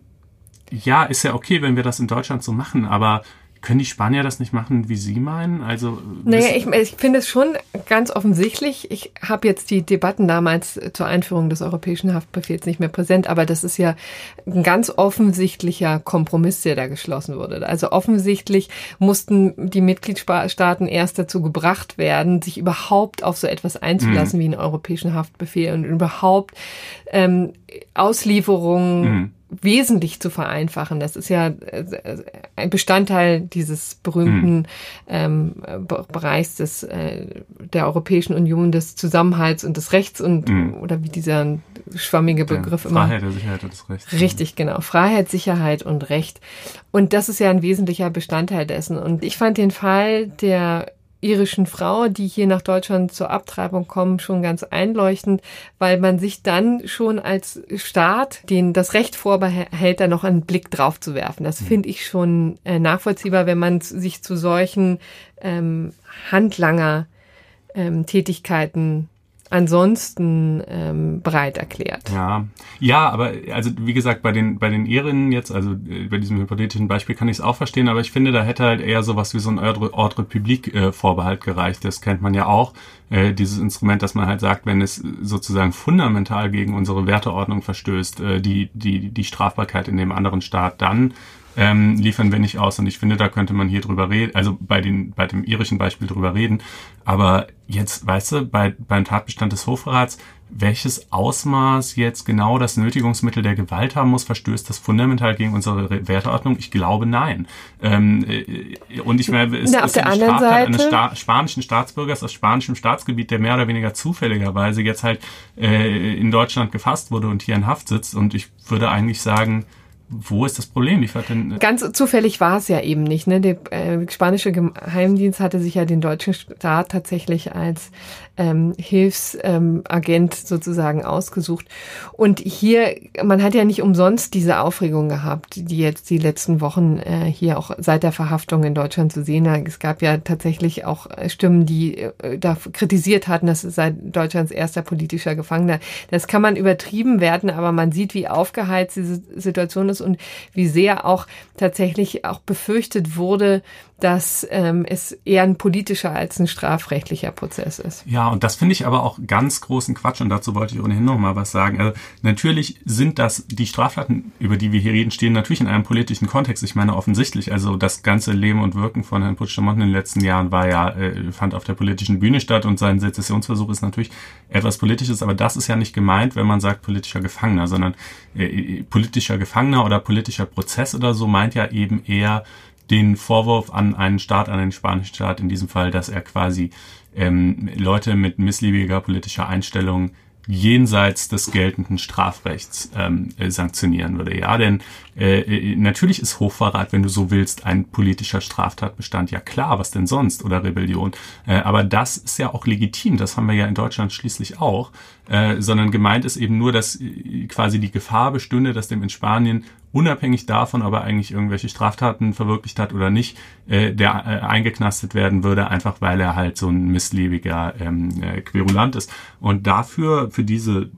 ja, ist ja okay, wenn wir das in Deutschland so machen, aber können die Spanier das nicht machen, wie Sie meinen? Also naja, ich, ich finde es schon ganz offensichtlich. Ich habe jetzt die Debatten damals zur Einführung des europäischen Haftbefehls nicht mehr präsent, aber das ist ja ein ganz offensichtlicher Kompromiss, der da geschlossen wurde. Also offensichtlich mussten die Mitgliedstaaten erst dazu gebracht werden, sich überhaupt auf so etwas einzulassen mhm. wie einen europäischen Haftbefehl und überhaupt ähm, Auslieferungen mhm. wesentlich zu vereinfachen. Das ist ja ein Bestandteil dieses berühmten mhm. ähm, Bereichs des, äh, der Europäischen Union, des Zusammenhalts und des Rechts und mhm. oder wie dieser schwammige Begriff ja, immer. Freiheit, Sicherheit und das Recht. Richtig, genau. Freiheit, Sicherheit und Recht. Und das ist ja ein wesentlicher Bestandteil dessen. Und ich fand den Fall der irischen Frau, die hier nach Deutschland zur Abtreibung kommen, schon ganz einleuchtend, weil man sich dann schon als Staat den das Recht vorbehält, da noch einen Blick drauf zu werfen. Das finde ich schon äh, nachvollziehbar, wenn man sich zu solchen ähm, Handlanger-Tätigkeiten ähm, ansonsten ähm, bereit erklärt. Ja, ja, aber also wie gesagt, bei den bei den Irinnen jetzt, also äh, bei diesem hypothetischen Beispiel kann ich es auch verstehen, aber ich finde, da hätte halt eher sowas wie so ein Ordre Public äh, Vorbehalt gereicht. Das kennt man ja auch, äh, dieses Instrument, dass man halt sagt, wenn es sozusagen fundamental gegen unsere Werteordnung verstößt, äh, die die die Strafbarkeit in dem anderen Staat, dann Ähm, liefern wir nicht aus. Und ich finde, da könnte man hier drüber reden, also bei den, bei dem irischen Beispiel drüber reden. Aber jetzt, weißt du, bei, beim Tatbestand des Hochverrats, welches Ausmaß jetzt genau das Nötigungsmittel der Gewalt haben muss, verstößt das fundamental gegen unsere Werteordnung? Ich glaube, nein. Ähm, und ich meine, es Na, ist eine Straftat eines Sta- spanischen Staatsbürgers aus spanischem Staatsgebiet, der mehr oder weniger zufälligerweise jetzt halt äh, in Deutschland gefasst wurde und hier in Haft sitzt. Und ich würde eigentlich sagen, wo ist das Problem? Ich denn, äh Ganz zufällig war es ja eben nicht. Ne? Der äh, spanische Geheimdienst hatte sich ja den deutschen Staat tatsächlich als ähm, Hilfsagent ähm, sozusagen ausgesucht. Und hier, man hat ja nicht umsonst diese Aufregung gehabt, die jetzt die letzten Wochen äh, hier auch seit der Verhaftung in Deutschland zu sehen war. Es gab ja tatsächlich auch Stimmen, die äh, da kritisiert hatten, dass es sei Deutschlands erster politischer Gefangener. Das kann man übertrieben werden, aber man sieht, wie aufgeheizt diese Situation ist und wie sehr auch tatsächlich auch befürchtet wurde, dass ähm, es eher ein politischer als ein strafrechtlicher Prozess ist. Ja, und das finde ich aber auch ganz großen Quatsch, und dazu wollte ich ohnehin noch mal was sagen. Also natürlich sind das, die Straftaten, über die wir hier reden, stehen natürlich in einem politischen Kontext. Ich meine, offensichtlich, also das ganze Leben und Wirken von Herrn Puigdemont in den letzten Jahren war ja, äh, fand auf der politischen Bühne statt, und sein Sezessionsversuch ist natürlich etwas Politisches, aber das ist ja nicht gemeint, wenn man sagt politischer Gefangener, sondern äh, politischer Gefangener oder politischer Prozess oder so meint ja eben eher den Vorwurf an einen Staat, an den spanischen Staat in diesem Fall, dass er quasi ähm, Leute mit missliebiger politischer Einstellung jenseits des geltenden Strafrechts ähm, äh, sanktionieren würde. Ja, denn äh, natürlich ist Hochverrat, wenn du so willst, ein politischer Straftatbestand. Ja klar, was denn sonst? Oder Rebellion. Äh, aber das ist ja auch legitim. Das haben wir ja in Deutschland schließlich auch. Äh, sondern gemeint ist eben nur, dass äh, quasi die Gefahr bestünde, dass dem in Spanien unabhängig davon, ob er eigentlich irgendwelche Straftaten verwirklicht hat oder nicht, äh, der äh, eingeknastet werden würde, einfach weil er halt so ein missliebiger ähm, äh, Querulant ist. Und dafür, für diese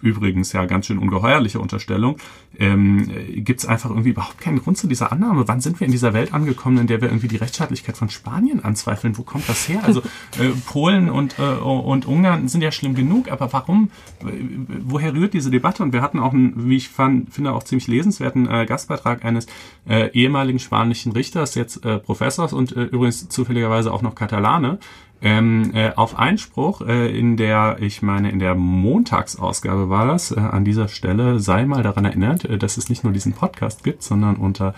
übrigens ja ganz schön ungeheuerliche Unterstellung, ähm, äh, gibt's einfach irgendwie überhaupt keinen Grund zu dieser Annahme. Wann sind wir in dieser Welt angekommen, in der wir irgendwie die Rechtsstaatlichkeit von Spanien anzweifeln? Wo kommt das her? Also äh, Polen und äh, und Ungarn sind ja schlimm genug, aber warum, äh, woher rührt diese Debatte? Und wir hatten auch einen, wie ich fand, finde auch ziemlich lesenswerten äh, Gastbeitrag eines äh, ehemaligen spanischen Richters, jetzt äh, Professors und äh, übrigens zufälligerweise auch noch Katalane, Ähm, äh, auf Einspruch, äh, in der, ich meine, in der Montagsausgabe war das, äh, an dieser Stelle sei mal daran erinnert, äh, dass es nicht nur diesen Podcast gibt, sondern unter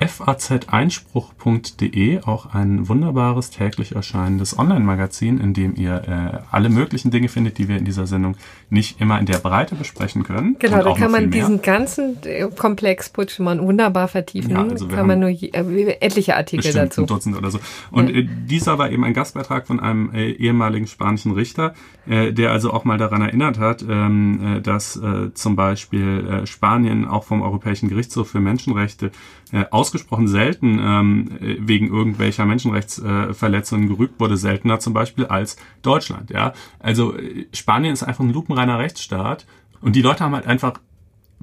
f a z einspruch punkt d e auch ein wunderbares täglich erscheinendes Online-Magazin, in dem ihr äh, alle möglichen Dinge findet, die wir in dieser Sendung nicht immer in der Breite besprechen können. Genau, da kann man diesen ganzen Komplex Puigdemont wunderbar vertiefen. Ja, also kann man nur je, äh, etliche Artikel dazu. Ein Dutzend oder so. Und ja. äh, dieser war eben ein Gastbeitrag von einem ehemaligen spanischen Richter, äh, der also auch mal daran erinnert hat, ähm, dass äh, zum Beispiel äh, Spanien auch vom Europäischen Gerichtshof für Menschenrechte äh, ausgesprochen selten ähm, wegen irgendwelcher Menschenrechtsverletzungen äh, gerügt wurde, seltener zum Beispiel als Deutschland. Ja? Also äh, Spanien ist einfach ein lupenreiner Rechtsstaat und die Leute haben halt einfach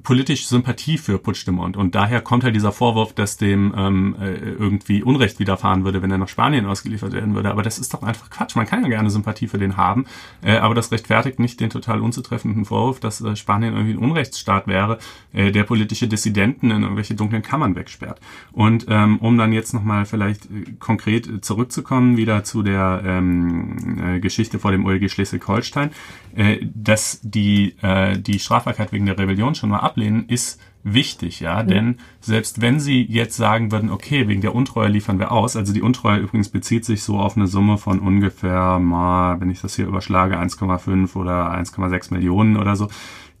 politisch Sympathie für Puigdemont und daher kommt halt dieser Vorwurf, dass dem ähm, irgendwie Unrecht widerfahren würde, wenn er nach Spanien ausgeliefert werden würde. Aber das ist doch einfach Quatsch. Man kann ja gerne Sympathie für den haben, äh, aber das rechtfertigt nicht den total unzutreffenden Vorwurf, dass äh, Spanien irgendwie ein Unrechtsstaat wäre, äh, der politische Dissidenten in irgendwelche dunklen Kammern wegsperrt. Und ähm, um dann jetzt nochmal vielleicht konkret zurückzukommen, wieder zu der ähm, äh, Geschichte vor dem O L G Schleswig-Holstein, äh, dass die, äh, die Strafbarkeit wegen der Rebellion schon mal ablehnen, ist wichtig, ja, mhm. denn selbst wenn sie jetzt sagen würden, okay, wegen der Untreue liefern wir aus, also die Untreue übrigens bezieht sich so auf eine Summe von ungefähr, mal, wenn ich das hier überschlage, eins Komma fünf oder eins Komma sechs Millionen oder so,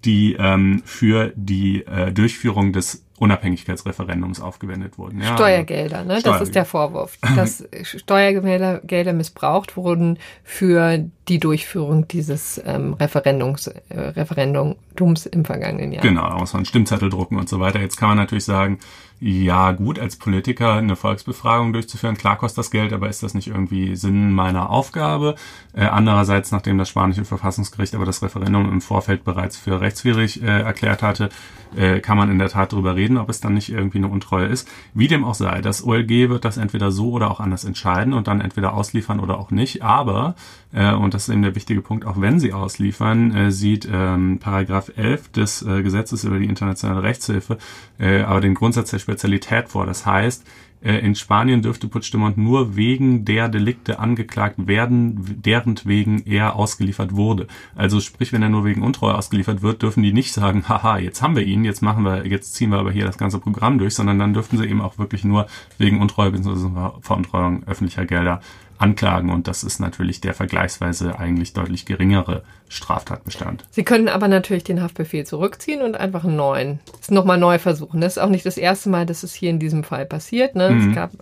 die ähm, für die äh, Durchführung des Unabhängigkeitsreferendums aufgewendet wurden. Ja, Steuergelder, ne? Steuergelder. Das ist der Vorwurf, dass Steuergelder Gelder missbraucht wurden für die Durchführung dieses ähm, Referendums, äh, Referendums im vergangenen Jahr. Genau, außer einen Stimmzettel drucken und so weiter. Jetzt kann man natürlich sagen, ja gut, als Politiker eine Volksbefragung durchzuführen, klar kostet das Geld, aber ist das nicht irgendwie Sinn meiner Aufgabe? Äh, andererseits, nachdem das spanische Verfassungsgericht aber das Referendum im Vorfeld bereits für rechtswidrig äh, erklärt hatte, äh, kann man in der Tat darüber reden, ob es dann nicht irgendwie eine Untreue ist. Wie dem auch sei, das O L G wird das entweder so oder auch anders entscheiden und dann entweder ausliefern oder auch nicht, aber, äh, und das ist eben der wichtige Punkt, auch wenn sie ausliefern, äh, sieht ähm, Paragraph elf des äh, Gesetzes über die internationale Rechtshilfe äh, aber den Grundsatz der Spezialität vor. Das heißt, in Spanien dürfte Puigdemont nur wegen der Delikte angeklagt werden, deren wegen er ausgeliefert wurde. Also sprich, wenn er nur wegen Untreue ausgeliefert wird, dürfen die nicht sagen, haha, jetzt haben wir ihn, jetzt machen wir, jetzt ziehen wir aber hier das ganze Programm durch, sondern dann dürften sie eben auch wirklich nur wegen Untreue bzw. Veruntreuung öffentlicher Gelder anklagen und das ist natürlich der vergleichsweise eigentlich deutlich geringere Straftatbestand. Sie können aber natürlich den Haftbefehl zurückziehen und einfach einen neuen, nochmal neu versuchen. Das ist auch nicht das erste Mal, dass es hier in diesem Fall passiert. Ne? Mhm. Es gab,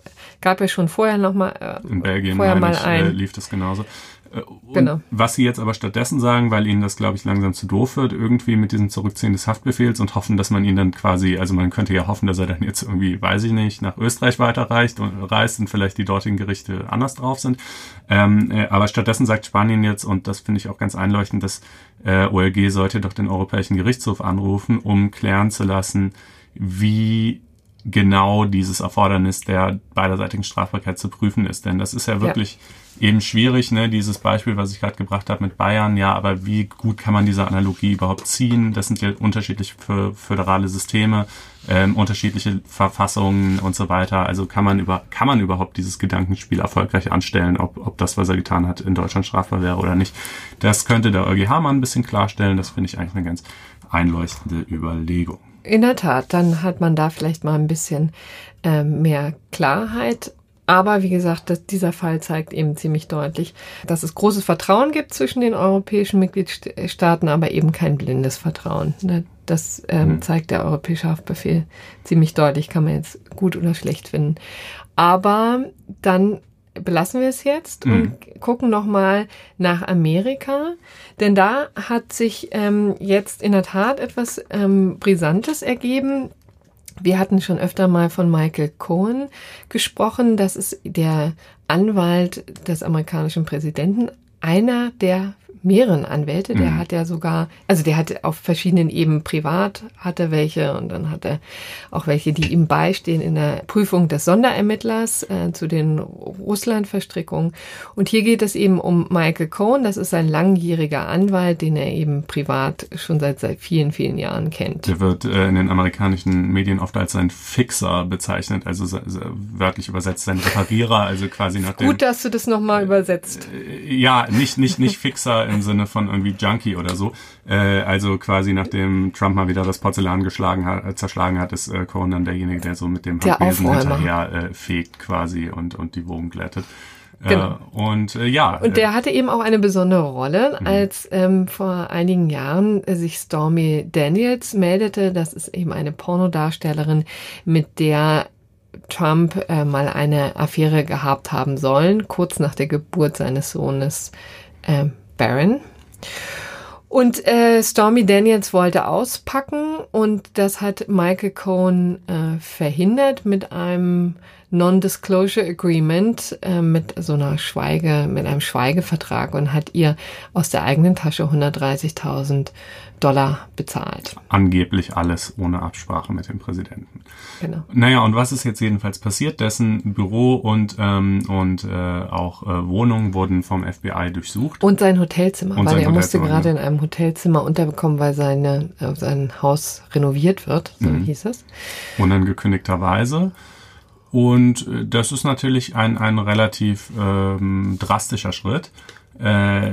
gab ja schon vorher nochmal äh, in Belgien vorher mal ich, ein. lief das genauso. Und genau. Was sie jetzt aber stattdessen sagen, weil ihnen das, glaube ich, langsam zu doof wird, irgendwie mit diesem Zurückziehen des Haftbefehls und hoffen, dass man ihn dann quasi, also man könnte ja hoffen, dass er dann jetzt irgendwie, weiß ich nicht, nach Österreich weiterreist und reist und vielleicht die dortigen Gerichte anders drauf sind. Ähm, äh, aber stattdessen sagt Spanien jetzt, und das finde ich auch ganz einleuchtend, das äh, O L G sollte doch den Europäischen Gerichtshof anrufen, um klären zu lassen, wie genau dieses Erfordernis der beiderseitigen Strafbarkeit zu prüfen ist. Denn das ist ja wirklich ja. eben schwierig, ne? Dieses Beispiel, was ich gerade gebracht habe mit Bayern, ja, aber wie gut kann man diese Analogie überhaupt ziehen? Das sind ja unterschiedliche föderale Systeme, ähm, unterschiedliche Verfassungen und so weiter. Also kann man über kann man überhaupt dieses Gedankenspiel erfolgreich anstellen, ob, ob das, was er getan hat, in Deutschland strafbar wäre oder nicht. Das könnte der E u G H mal ein bisschen klarstellen. Das finde ich eigentlich eine ganz einleuchtende Überlegung. In der Tat, dann hat man da vielleicht mal ein bisschen äh, mehr Klarheit. Aber wie gesagt, das, dieser Fall zeigt eben ziemlich deutlich, dass es großes Vertrauen gibt zwischen den europäischen Mitgliedstaaten, aber eben kein blindes Vertrauen. Ne? Das ähm, zeigt der europäische Haftbefehl ziemlich deutlich, kann man jetzt gut oder schlecht finden. Aber dann belassen wir es jetzt mhm. und gucken nochmal nach Amerika, denn da hat sich ähm, jetzt in der Tat etwas ähm, Brisantes ergeben. Wir hatten schon öfter mal von Michael Cohen gesprochen, das ist der Anwalt des amerikanischen Präsidenten, einer der mehreren Anwälte, der mhm. hat ja sogar, also der hat auf verschiedenen Ebenen privat, hat er welche und dann hat er auch welche, die ihm beistehen in der Prüfung des Sonderermittlers äh, zu den Russland-Verstrickungen. Und hier geht es eben um Michael Cohen, das ist ein langjähriger Anwalt, den er eben privat schon seit, seit vielen, vielen Jahren kennt. Der wird äh, in den amerikanischen Medien oft als sein Fixer bezeichnet, also se- se- wörtlich übersetzt sein Reparierer, also quasi nach dem... Gut, dass du das nochmal äh, übersetzt. Äh, ja, nicht, nicht, nicht Fixer im Sinne von irgendwie Junkie oder so. Äh, also quasi nachdem Trump mal wieder das Porzellan geschlagen hat, zerschlagen hat, ist äh, Cohen dann derjenige, der so mit dem Handbesen hinterher äh, fegt quasi und, und die Wogen glättet. Genau. Äh, und äh, ja. Und der hatte eben auch eine besondere Rolle, mhm. als ähm, vor einigen Jahren sich Stormy Daniels meldete. Das ist eben eine Pornodarstellerin, mit der Trump äh, mal eine Affäre gehabt haben sollen, kurz nach der Geburt seines Sohnes äh, Barron. Und äh, Stormy Daniels wollte auspacken und das hat Michael Cohen äh, verhindert mit einem Non-Disclosure Agreement, äh, mit so einer Schweige, mit einem Schweigevertrag und hat ihr aus der eigenen Tasche hundertdreißigtausend Dollar bezahlt. Angeblich alles ohne Absprache mit dem Präsidenten. Genau. Naja, und was ist jetzt jedenfalls passiert? Dessen Büro und, ähm, und äh, auch äh, Wohnungen wurden vom F B I durchsucht. Und sein Hotelzimmer, und weil sein er Hotelzimmer musste gerade ja. in einem Hotelzimmer unterbekommen, weil seine, äh, sein Haus renoviert wird, so mhm. hieß es. Unangekündigterweise. Und das ist natürlich ein, ein relativ ähm, drastischer Schritt. Äh,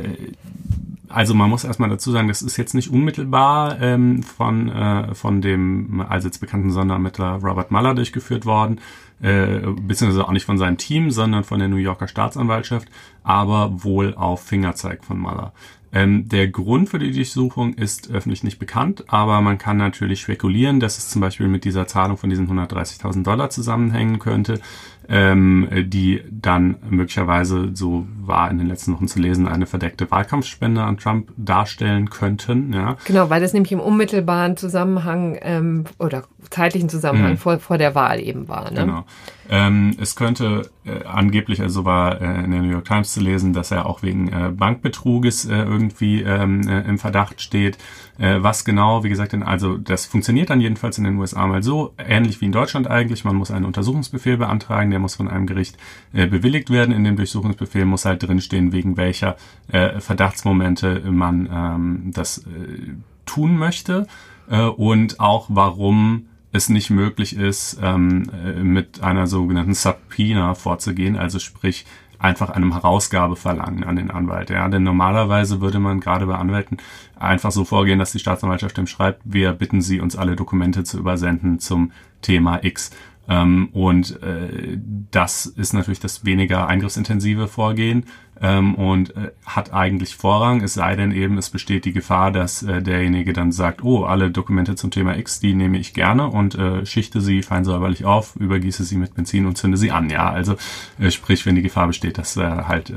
also man muss erstmal dazu sagen, das ist jetzt nicht unmittelbar ähm, von, äh, von dem allseits bekannten Sonderermittler Robert Mueller durchgeführt worden, äh, beziehungsweise auch nicht von seinem Team, sondern von der New Yorker Staatsanwaltschaft, aber wohl auf Fingerzeig von Mueller. Ähm, der Grund für die Durchsuchung ist öffentlich nicht bekannt, aber man kann natürlich spekulieren, dass es zum Beispiel mit dieser Zahlung von diesen hundertdreißigtausend Dollar zusammenhängen könnte, ähm, die dann möglicherweise, so war in den letzten Wochen zu lesen, eine verdeckte Wahlkampfspende an Trump darstellen könnten. Ja. Genau, weil das nämlich im unmittelbaren Zusammenhang ähm, oder zeitlichen Zusammenhang mhm. vor, vor der Wahl eben war. Ne? Genau. Ähm, es könnte äh, angeblich, also war äh, in der New York Times zu lesen, dass er auch wegen äh, Bankbetruges äh, irgendwie ähm, äh, im Verdacht steht. Äh, was genau, wie gesagt, denn, also das funktioniert dann jedenfalls in den U S A mal so, ähnlich wie in Deutschland eigentlich. Man muss einen Untersuchungsbefehl beantragen, der muss von einem Gericht äh, bewilligt werden. In dem Durchsuchungsbefehl muss halt drinstehen, wegen welcher äh, Verdachtsmomente man ähm, das äh, tun möchte äh, und auch warum es nicht möglich ist, ähm, mit einer sogenannten Subpoena vorzugehen, also sprich einfach einem Herausgabeverlangen an den Anwalt. Ja? Denn normalerweise würde man gerade bei Anwälten einfach so vorgehen, dass die Staatsanwaltschaft dem schreibt, wir bitten Sie, uns alle Dokumente zu übersenden zum Thema X. Ähm, und äh, das ist natürlich das weniger eingriffsintensive Vorgehen ähm, und äh, hat eigentlich Vorrang, es sei denn eben, es besteht die Gefahr, dass äh, derjenige dann sagt, oh, alle Dokumente zum Thema X, die nehme ich gerne und äh, schichte sie fein säuberlich auf, übergieße sie mit Benzin und zünde sie an. Ja, also äh, sprich, wenn die Gefahr besteht, dass äh, halt äh,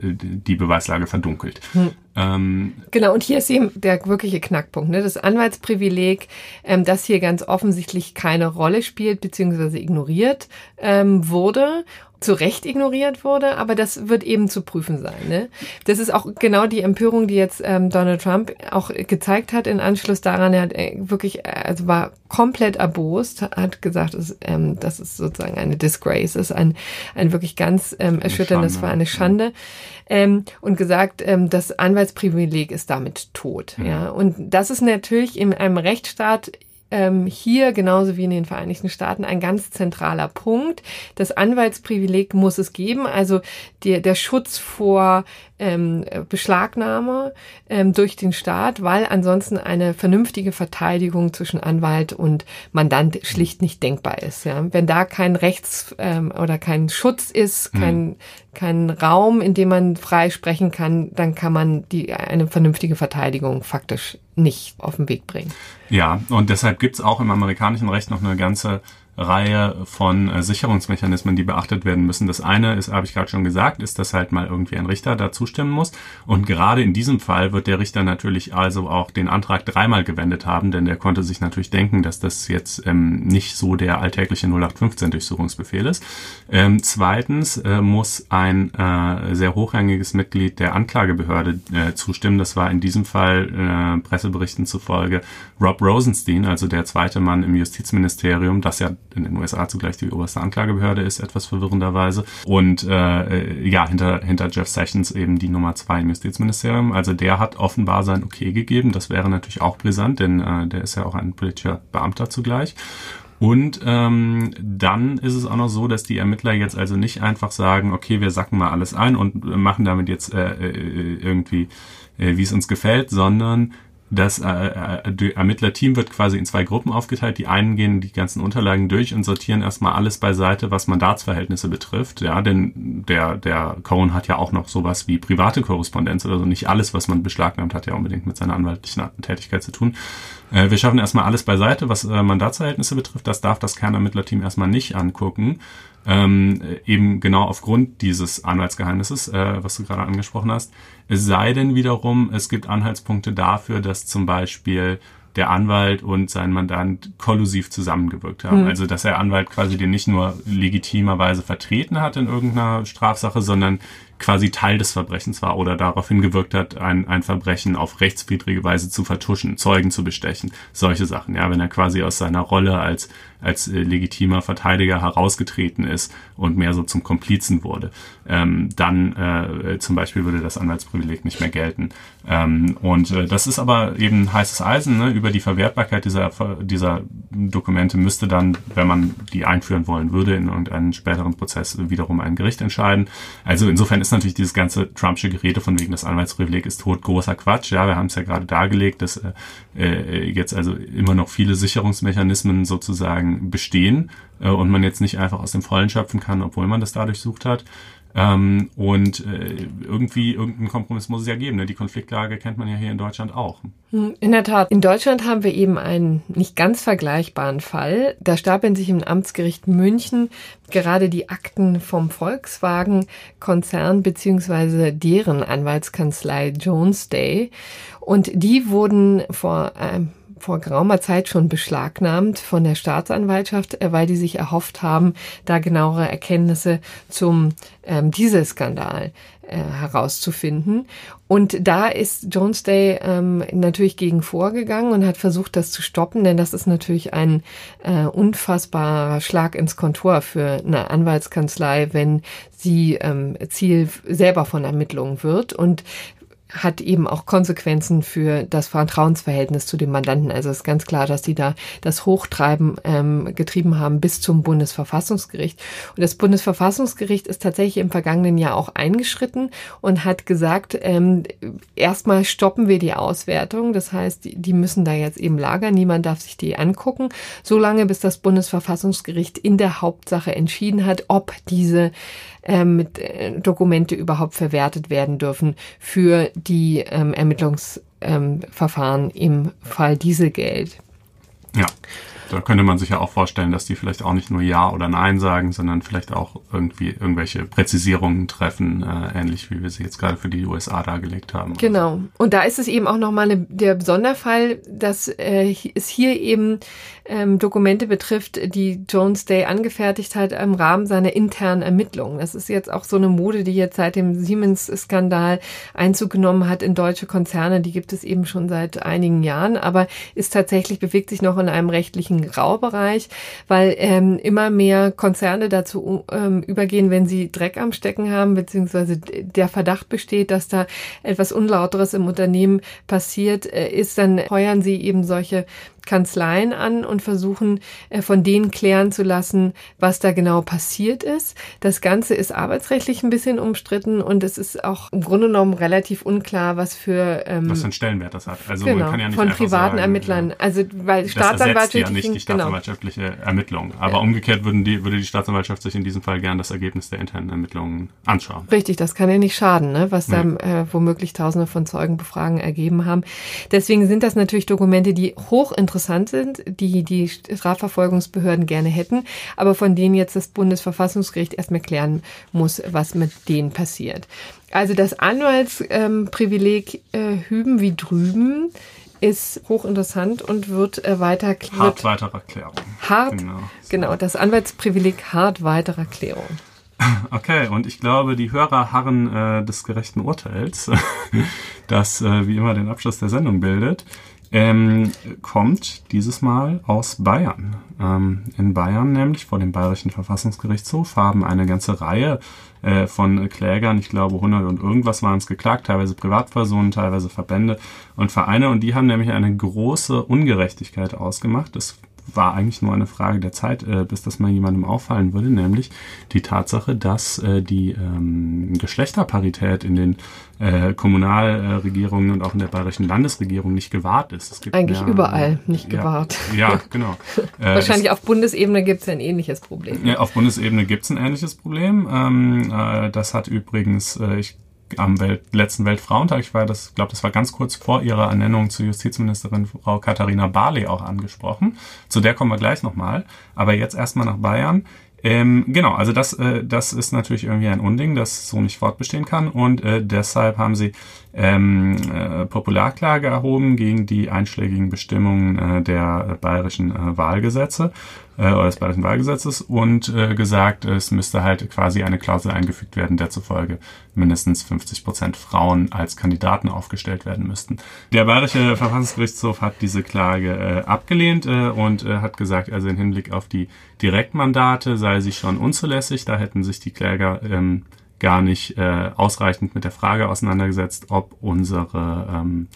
die Beweislage verdunkelt. Hm. Ähm, genau, und hier ist eben der wirkliche Knackpunkt, ne? Das Anwaltsprivileg, ähm, das hier ganz offensichtlich keine Rolle spielt, beziehungsweise ignoriert ähm, wurde, zu Recht ignoriert wurde, aber das wird eben zu prüfen sein. Ne? Das ist auch genau die Empörung, die jetzt ähm, Donald Trump auch gezeigt hat in Anschluss daran. Er hat wirklich, also war komplett erbost, hat gesagt, dass, ähm, dass es sozusagen eine Disgrace ist, ein, ein wirklich ganz ähm, erschütterndes, war eine Schande. Ähm, und gesagt, ähm, das Anwaltsprivileg ist damit tot. Ja. Ja? Und das ist natürlich in einem Rechtsstaat hier genauso wie in den Vereinigten Staaten ein ganz zentraler Punkt. Das Anwaltsprivileg muss es geben, also die, der Schutz vor ähm, Beschlagnahme ähm, durch den Staat, weil ansonsten eine vernünftige Verteidigung zwischen Anwalt und Mandant schlicht nicht denkbar ist. Ja? Wenn da kein Rechts- ähm, oder kein Schutz ist, kein, mhm. kein Raum, in dem man frei sprechen kann, dann kann man die, eine vernünftige Verteidigung faktisch nicht auf den Weg bringen. Ja, und deshalb gibt's auch im amerikanischen Recht noch eine ganze Reihe von äh, Sicherungsmechanismen, die beachtet werden müssen. Das eine ist, habe ich gerade schon gesagt, ist, dass halt mal irgendwie ein Richter da zustimmen muss. Und gerade in diesem Fall wird der Richter natürlich also auch den Antrag dreimal gewendet haben, denn der konnte sich natürlich denken, dass das jetzt ähm, nicht so der alltägliche null acht fünfzehn-Durchsuchungsbefehl ist. Ähm, zweitens äh, muss ein äh, sehr hochrangiges Mitglied der Anklagebehörde äh, zustimmen. Das war in diesem Fall äh, Presseberichten zufolge Rod Rosenstein, also der zweite Mann im Justizministerium, das ja in den U S A zugleich die oberste Anklagebehörde ist, etwas verwirrenderweise. Und äh, ja, hinter hinter Jeff Sessions eben die Nummer zwei im Justizministerium. Also der hat offenbar sein Okay gegeben. Das wäre natürlich auch brisant, denn äh, der ist ja auch ein politischer Beamter zugleich. Und ähm, dann ist es auch noch so, dass die Ermittler jetzt also nicht einfach sagen, okay, wir sacken mal alles ein und machen damit jetzt äh, irgendwie, äh, wie es uns gefällt, sondern Das äh, Ermittlerteam wird quasi in zwei Gruppen aufgeteilt. Die einen gehen die ganzen Unterlagen durch und sortieren erstmal alles beiseite, was Mandatsverhältnisse betrifft. Ja, denn der, der Cohen hat ja auch noch sowas wie private Korrespondenz oder so. Nicht alles, was man beschlagnahmt, hat ja unbedingt mit seiner anwaltlichen Tätigkeit zu tun. Äh, wir schaffen erstmal alles beiseite, was äh, Mandatsverhältnisse betrifft. Das darf das Kernermittlerteam erstmal nicht angucken. Ähm, eben genau aufgrund dieses Anwaltsgeheimnisses, äh, was du gerade angesprochen hast. Es sei denn wiederum, es gibt Anhaltspunkte dafür, dass zum Beispiel der Anwalt und sein Mandant kollusiv zusammengewirkt haben. Mhm. Also dass der Anwalt quasi den nicht nur legitimerweise vertreten hat in irgendeiner Strafsache, sondern quasi Teil des Verbrechens war oder darauf hingewirkt hat, ein, ein Verbrechen auf rechtswidrige Weise zu vertuschen, Zeugen zu bestechen, solche Sachen. Ja, wenn er quasi aus seiner Rolle als als legitimer Verteidiger herausgetreten ist und mehr so zum Komplizen wurde, ähm, dann äh, zum Beispiel würde das Anwaltsprivileg nicht mehr gelten. Ähm, und äh, das ist aber eben heißes Eisen, ne? Über die Verwertbarkeit dieser, dieser Dokumente müsste dann, wenn man die einführen wollen würde, in irgendeinen späteren Prozess wiederum ein Gericht entscheiden. Also insofern ist natürlich dieses ganze Trumpsche Gerede von wegen, das Anwaltsprivileg ist tot, großer Quatsch. Ja, wir haben es ja gerade dargelegt, dass äh, jetzt also immer noch viele Sicherungsmechanismen sozusagen bestehen äh, und man jetzt nicht einfach aus dem Vollen schöpfen kann, obwohl man das dadurch sucht hat. Ähm, und äh, irgendwie irgendeinen Kompromiss muss es ja geben. Ne? Die Konfliktlage kennt man ja hier in Deutschland auch. In der Tat. In Deutschland haben wir eben einen nicht ganz vergleichbaren Fall. Da stapeln sich im Amtsgericht München gerade die Akten vom Volkswagen-Konzern bzw. deren Anwaltskanzlei Jones Day. Und die wurden vor einem äh, vor geraumer Zeit schon beschlagnahmt von der Staatsanwaltschaft, weil die sich erhofft haben, da genauere Erkenntnisse zum ähm, Dieselskandal äh, herauszufinden. Und da ist Jones Day ähm, natürlich gegen vorgegangen und hat versucht, das zu stoppen, denn das ist natürlich ein äh, unfassbarer Schlag ins Kontor für eine Anwaltskanzlei, wenn sie ähm, Ziel selber von Ermittlungen wird, und hat eben auch Konsequenzen für das Vertrauensverhältnis zu dem Mandanten. Also es ist ganz klar, dass die da das Hochtreiben ähm, getrieben haben bis zum Bundesverfassungsgericht. Und das Bundesverfassungsgericht ist tatsächlich im vergangenen Jahr auch eingeschritten und hat gesagt, ähm, erstmal stoppen wir die Auswertung. Das heißt, die, die müssen da jetzt eben lagern. Niemand darf sich die angucken, solange bis das Bundesverfassungsgericht in der Hauptsache entschieden hat, ob diese mit Dokumente überhaupt verwertet werden dürfen für die ähm, Ermittlungsverfahren ähm, im Fall Dieselgate. Ja, da könnte man sich ja auch vorstellen, dass die vielleicht auch nicht nur Ja oder Nein sagen, sondern vielleicht auch irgendwie irgendwelche Präzisierungen treffen, äh, ähnlich wie wir sie jetzt gerade für die U S A dargelegt haben. Genau. Und da ist es eben auch nochmal ne, der Sonderfall, dass äh, es hier eben ähm, Dokumente betrifft, die Jones Day angefertigt hat im Rahmen seiner internen Ermittlungen. Das ist jetzt auch so eine Mode, die jetzt seit dem Siemens-Skandal Einzug genommen hat in deutsche Konzerne. Die gibt es eben schon seit einigen Jahren, aber ist tatsächlich, bewegt sich noch in einem rechtlichen Graubereich, weil ähm, immer mehr Konzerne dazu ähm, übergehen, wenn sie Dreck am Stecken haben, beziehungsweise der Verdacht besteht, dass da etwas Unlauteres im Unternehmen passiert äh, ist, dann heuern sie eben solche Kanzleien an und versuchen, von denen klären zu lassen, was da genau passiert ist. Das Ganze ist arbeitsrechtlich ein bisschen umstritten und es ist auch im Grunde genommen relativ unklar, was für ähm, was für einen Stellenwert das hat. Also genau, man kann ja nicht von privaten sagen, Ermittlern. Ja. Also weil Staatsanwaltschaft ja nicht die staatsanwaltschaftliche genau. Ermittlung. Aber ja. umgekehrt würden die, würde die Staatsanwaltschaft sich in diesem Fall gern das Ergebnis der internen Ermittlungen anschauen. Richtig, das kann ja nicht schaden, ne? Was nee. da äh, womöglich Tausende von Zeugenbefragen ergeben haben. Deswegen sind das natürlich Dokumente, die hochinteressant interessant sind, die die Strafverfolgungsbehörden gerne hätten, aber von denen jetzt das Bundesverfassungsgericht erstmal klären muss, was mit denen passiert. Also das Anwaltsprivileg ähm, äh, hüben wie drüben ist hochinteressant und wird äh, weiter klärt, hart weiterer Klärung. Hart, genau. genau, das Anwaltsprivileg hart weiterer Klärung. Okay, und ich glaube, die Hörer harren äh, des gerechten Urteils, das äh, wie immer den Abschluss der Sendung bildet. Ähm, kommt dieses Mal aus Bayern. Ähm, in Bayern nämlich vor dem Bayerischen Verfassungsgerichtshof haben eine ganze Reihe äh, von Klägern, ich glaube hundert und irgendwas waren es geklagt, teilweise Privatpersonen, teilweise Verbände und Vereine, und die haben nämlich eine große Ungerechtigkeit ausgemacht. Es war eigentlich nur eine Frage der Zeit, äh, bis das mal jemandem auffallen würde, nämlich die Tatsache, dass äh, die ähm, Geschlechterparität in den äh, Kommunalregierungen und auch in der Bayerischen Landesregierung nicht gewahrt ist. Es gibt eigentlich ja, überall nicht gewahrt. Ja, ja genau. Äh, Wahrscheinlich es, auf Bundesebene gibt es ja ein ähnliches Problem. Ja, auf Bundesebene gibt es ein ähnliches Problem. Ähm, äh, das hat übrigens, äh, ich am Welt, letzten Weltfrauentag, ich war das, glaube, das war ganz kurz vor ihrer Ernennung zur Justizministerin Frau Katharina Barley auch angesprochen. Zu der kommen wir gleich nochmal. Aber jetzt erstmal nach Bayern. Ähm, genau, also das, äh, das ist natürlich irgendwie ein Unding, das so nicht fortbestehen kann. Und äh, deshalb haben sie ähm, äh, Popularklage erhoben gegen die einschlägigen Bestimmungen äh, der bayerischen äh, Wahlgesetze äh, oder des bayerischen Wahlgesetzes und äh, gesagt, es müsste halt quasi eine Klausel eingefügt werden, der zufolge mindestens fünfzig Prozent Frauen als Kandidaten aufgestellt werden müssten. Der Bayerische Verfassungsgerichtshof hat diese Klage äh, abgelehnt äh, und äh, hat gesagt, also im Hinblick auf die Direktmandate sei sie schon unzulässig. Da hätten sich die Kläger ähm, gar nicht äh, ausreichend mit der Frage auseinandergesetzt, ob unsere ähm,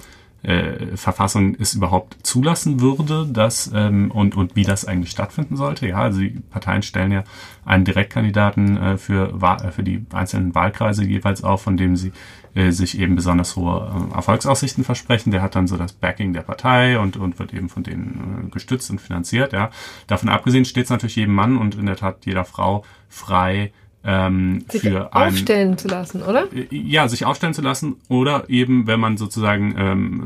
äh, Verfassung es überhaupt zulassen würde, dass, ähm, und, und wie das eigentlich stattfinden sollte. Ja, also die Parteien stellen ja einen Direktkandidaten äh, für, äh, für die einzelnen Wahlkreise jeweils auf, von dem sie äh, sich eben besonders hohe äh, Erfolgsaussichten versprechen. Der hat dann so das Backing der Partei und, und wird eben von denen äh, gestützt und finanziert. Ja. Davon abgesehen steht es natürlich jedem Mann und in der Tat jeder Frau frei, Ähm, sich für aufstellen einen, zu lassen, oder? Ja, sich aufstellen zu lassen oder eben, wenn man sozusagen ähm,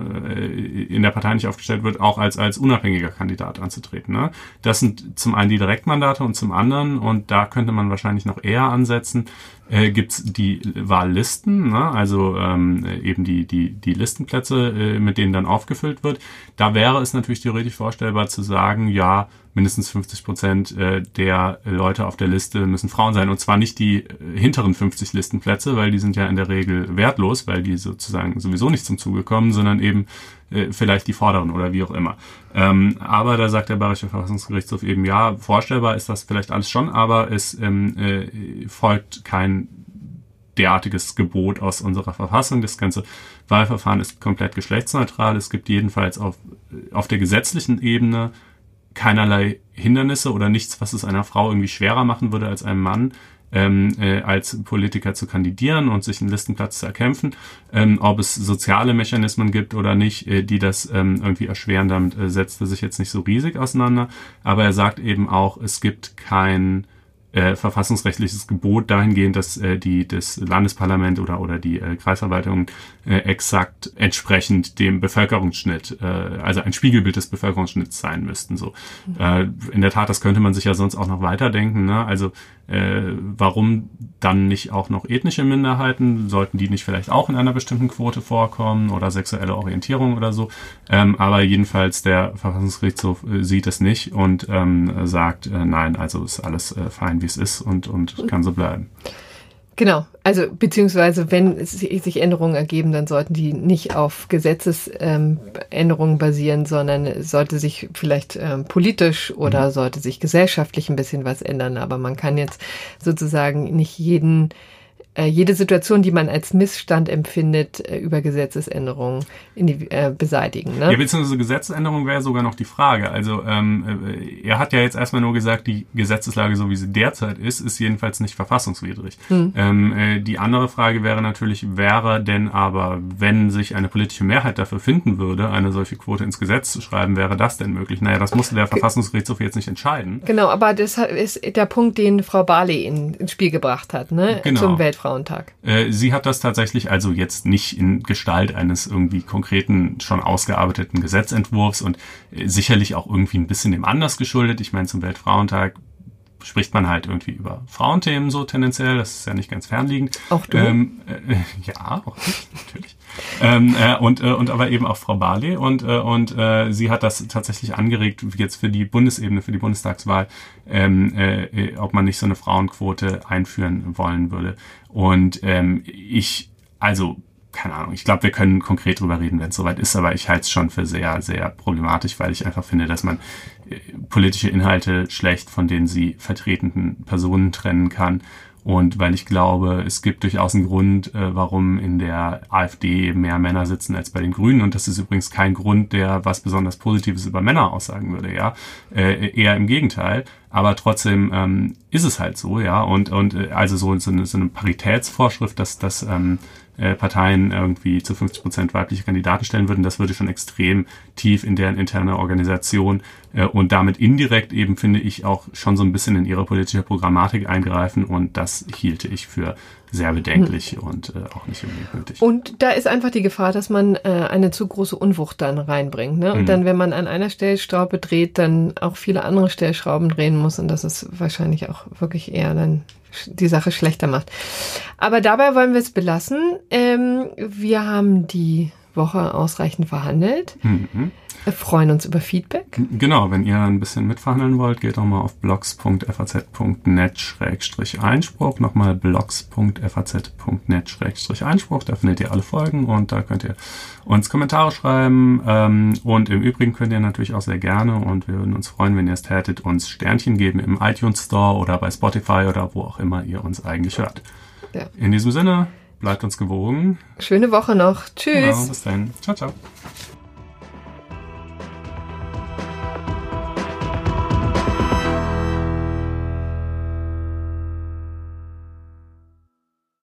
in der Partei nicht aufgestellt wird, auch als als unabhängiger Kandidat anzutreten. Ne? Das sind zum einen die Direktmandate und zum anderen, und da könnte man wahrscheinlich noch eher ansetzen, äh, gibt's die Wahllisten, ne? Also ähm, eben die die die Listenplätze, äh, mit denen dann aufgefüllt wird. Da wäre es natürlich theoretisch vorstellbar zu sagen, ja, mindestens fünfzig Prozent der Leute auf der Liste müssen Frauen sein. Und zwar nicht die hinteren fünfzig Listenplätze, weil die sind ja in der Regel wertlos, weil die sozusagen sowieso nicht zum Zuge kommen, sondern eben vielleicht die vorderen oder wie auch immer. Ähm, aber da sagt der Bayerische Verfassungsgerichtshof eben, ja, vorstellbar ist das vielleicht alles schon, aber es ähm, äh, folgt kein derartiges Gebot aus unserer Verfassung. Das ganze Wahlverfahren ist komplett geschlechtsneutral. Es gibt jedenfalls auf, auf der gesetzlichen Ebene keinerlei Hindernisse oder nichts, was es einer Frau irgendwie schwerer machen würde als einem Mann, ähm, äh, als Politiker zu kandidieren und sich einen Listenplatz zu erkämpfen, ähm, ob es soziale Mechanismen gibt oder nicht, äh, die das ähm, irgendwie erschweren, damit äh, setzt er sich jetzt nicht so riesig auseinander. Aber er sagt eben auch, es gibt kein äh, verfassungsrechtliches Gebot dahingehend, dass äh, die das Landesparlament oder oder die äh, Kreisverwaltung äh, exakt entsprechend dem Bevölkerungsschnitt, äh, also ein Spiegelbild des Bevölkerungsschnitts sein müssten. So äh, in der Tat, das könnte man sich ja sonst auch noch weiterdenken. Ne? Also äh, warum dann nicht auch noch ethnische Minderheiten? Sollten die nicht vielleicht auch in einer bestimmten Quote vorkommen oder sexuelle Orientierung oder so? Ähm, aber jedenfalls der Verfassungsgerichtshof äh, sieht es nicht und ähm, sagt, äh, nein, also ist alles äh, fein, wie es ist und, und kann so bleiben. Genau, also beziehungsweise wenn es sich Änderungen ergeben, dann sollten die nicht auf Gesetzesänderungen basieren, sondern sollte sich vielleicht ähm, politisch oder mhm. sollte sich gesellschaftlich ein bisschen was ändern. Aber man kann jetzt sozusagen nicht jeden, äh, jede Situation, die man als Missstand empfindet, äh, über Gesetzesänderungen in die, äh, beseitigen. Ne? Ja, beziehungsweise Gesetzesänderung wäre sogar noch die Frage. Also ähm, er hat ja jetzt erstmal nur gesagt, die Gesetzeslage, so wie sie derzeit ist, ist jedenfalls nicht verfassungswidrig. Hm. Ähm, äh, die andere Frage wäre natürlich, wäre denn aber, wenn sich eine politische Mehrheit dafür finden würde, eine solche Quote ins Gesetz zu schreiben, wäre das denn möglich? Naja, das musste der Verfassungsgerichtshof jetzt nicht entscheiden. Genau, aber das ist der Punkt, den Frau Barley in, ins Spiel gebracht hat, ne? Genau. Zum Weltfrauentag. Sie hat das tatsächlich also jetzt nicht in Gestalt eines irgendwie konkreten, schon ausgearbeiteten Gesetzentwurfs und sicherlich auch irgendwie ein bisschen dem Anlass geschuldet. Ich meine, zum Weltfrauentag spricht man halt irgendwie über Frauenthemen so tendenziell. Das ist ja nicht ganz fernliegend. Auch du? Ähm, äh, ja, auch ich, natürlich. ähm, äh, und, äh, und aber eben auch Frau Barley. Und, äh, und äh, sie hat das tatsächlich angeregt, jetzt für die Bundesebene, für die Bundestagswahl, ähm, äh, ob man nicht so eine Frauenquote einführen wollen würde. Und ähm, ich, also... keine Ahnung, ich glaube, wir können konkret drüber reden, wenn es soweit ist, aber ich halte es schon für sehr, sehr problematisch, weil ich einfach finde, dass man politische Inhalte schlecht von den sie vertretenden Personen trennen kann Und weil ich glaube, es gibt durchaus einen Grund, äh, warum in der AfD mehr Männer sitzen als bei den Grünen. Und das ist übrigens kein Grund, der was besonders Positives über Männer aussagen würde, ja. Äh, eher im Gegenteil. Aber trotzdem ähm, ist es halt so, ja. Und und äh, also so, so, eine, so eine Paritätsvorschrift, dass, dass ähm, äh, Parteien irgendwie zu fünfzig Prozent weibliche Kandidaten stellen würden, das würde schon extrem tief in deren interne Organisation äh, und damit indirekt eben, finde ich, auch schon so ein bisschen in ihre politische Programmatik eingreifen. Und das hielte ich für sehr bedenklich und äh, auch nicht unbedingt nötig. Und da ist einfach die Gefahr, dass man äh, eine zu große Unwucht dann reinbringt. Ne? Und mhm. dann, wenn man an einer Stellschraube dreht, dann auch viele andere Stellschrauben drehen muss. Und das ist wahrscheinlich auch wirklich eher dann die Sache schlechter macht. Aber dabei wollen wir es belassen. Ähm, wir haben die Woche ausreichend verhandelt. Mhm. Wir freuen uns über Feedback. Genau, wenn ihr ein bisschen mitverhandeln wollt, geht doch mal auf blogs punkt f a z punkt net slash Einspruch. Nochmal blogs punkt f a z punkt net slash Einspruch. Da findet ihr alle Folgen und da könnt ihr uns Kommentare schreiben. Und im Übrigen könnt ihr natürlich auch sehr gerne, und wir würden uns freuen, wenn ihr es tätet, uns Sternchen geben im iTunes Store oder bei Spotify oder wo auch immer ihr uns eigentlich hört. Ja. In diesem Sinne, bleibt uns gewogen. Schöne Woche noch. Tschüss. Genau, bis dann. Ciao, ciao.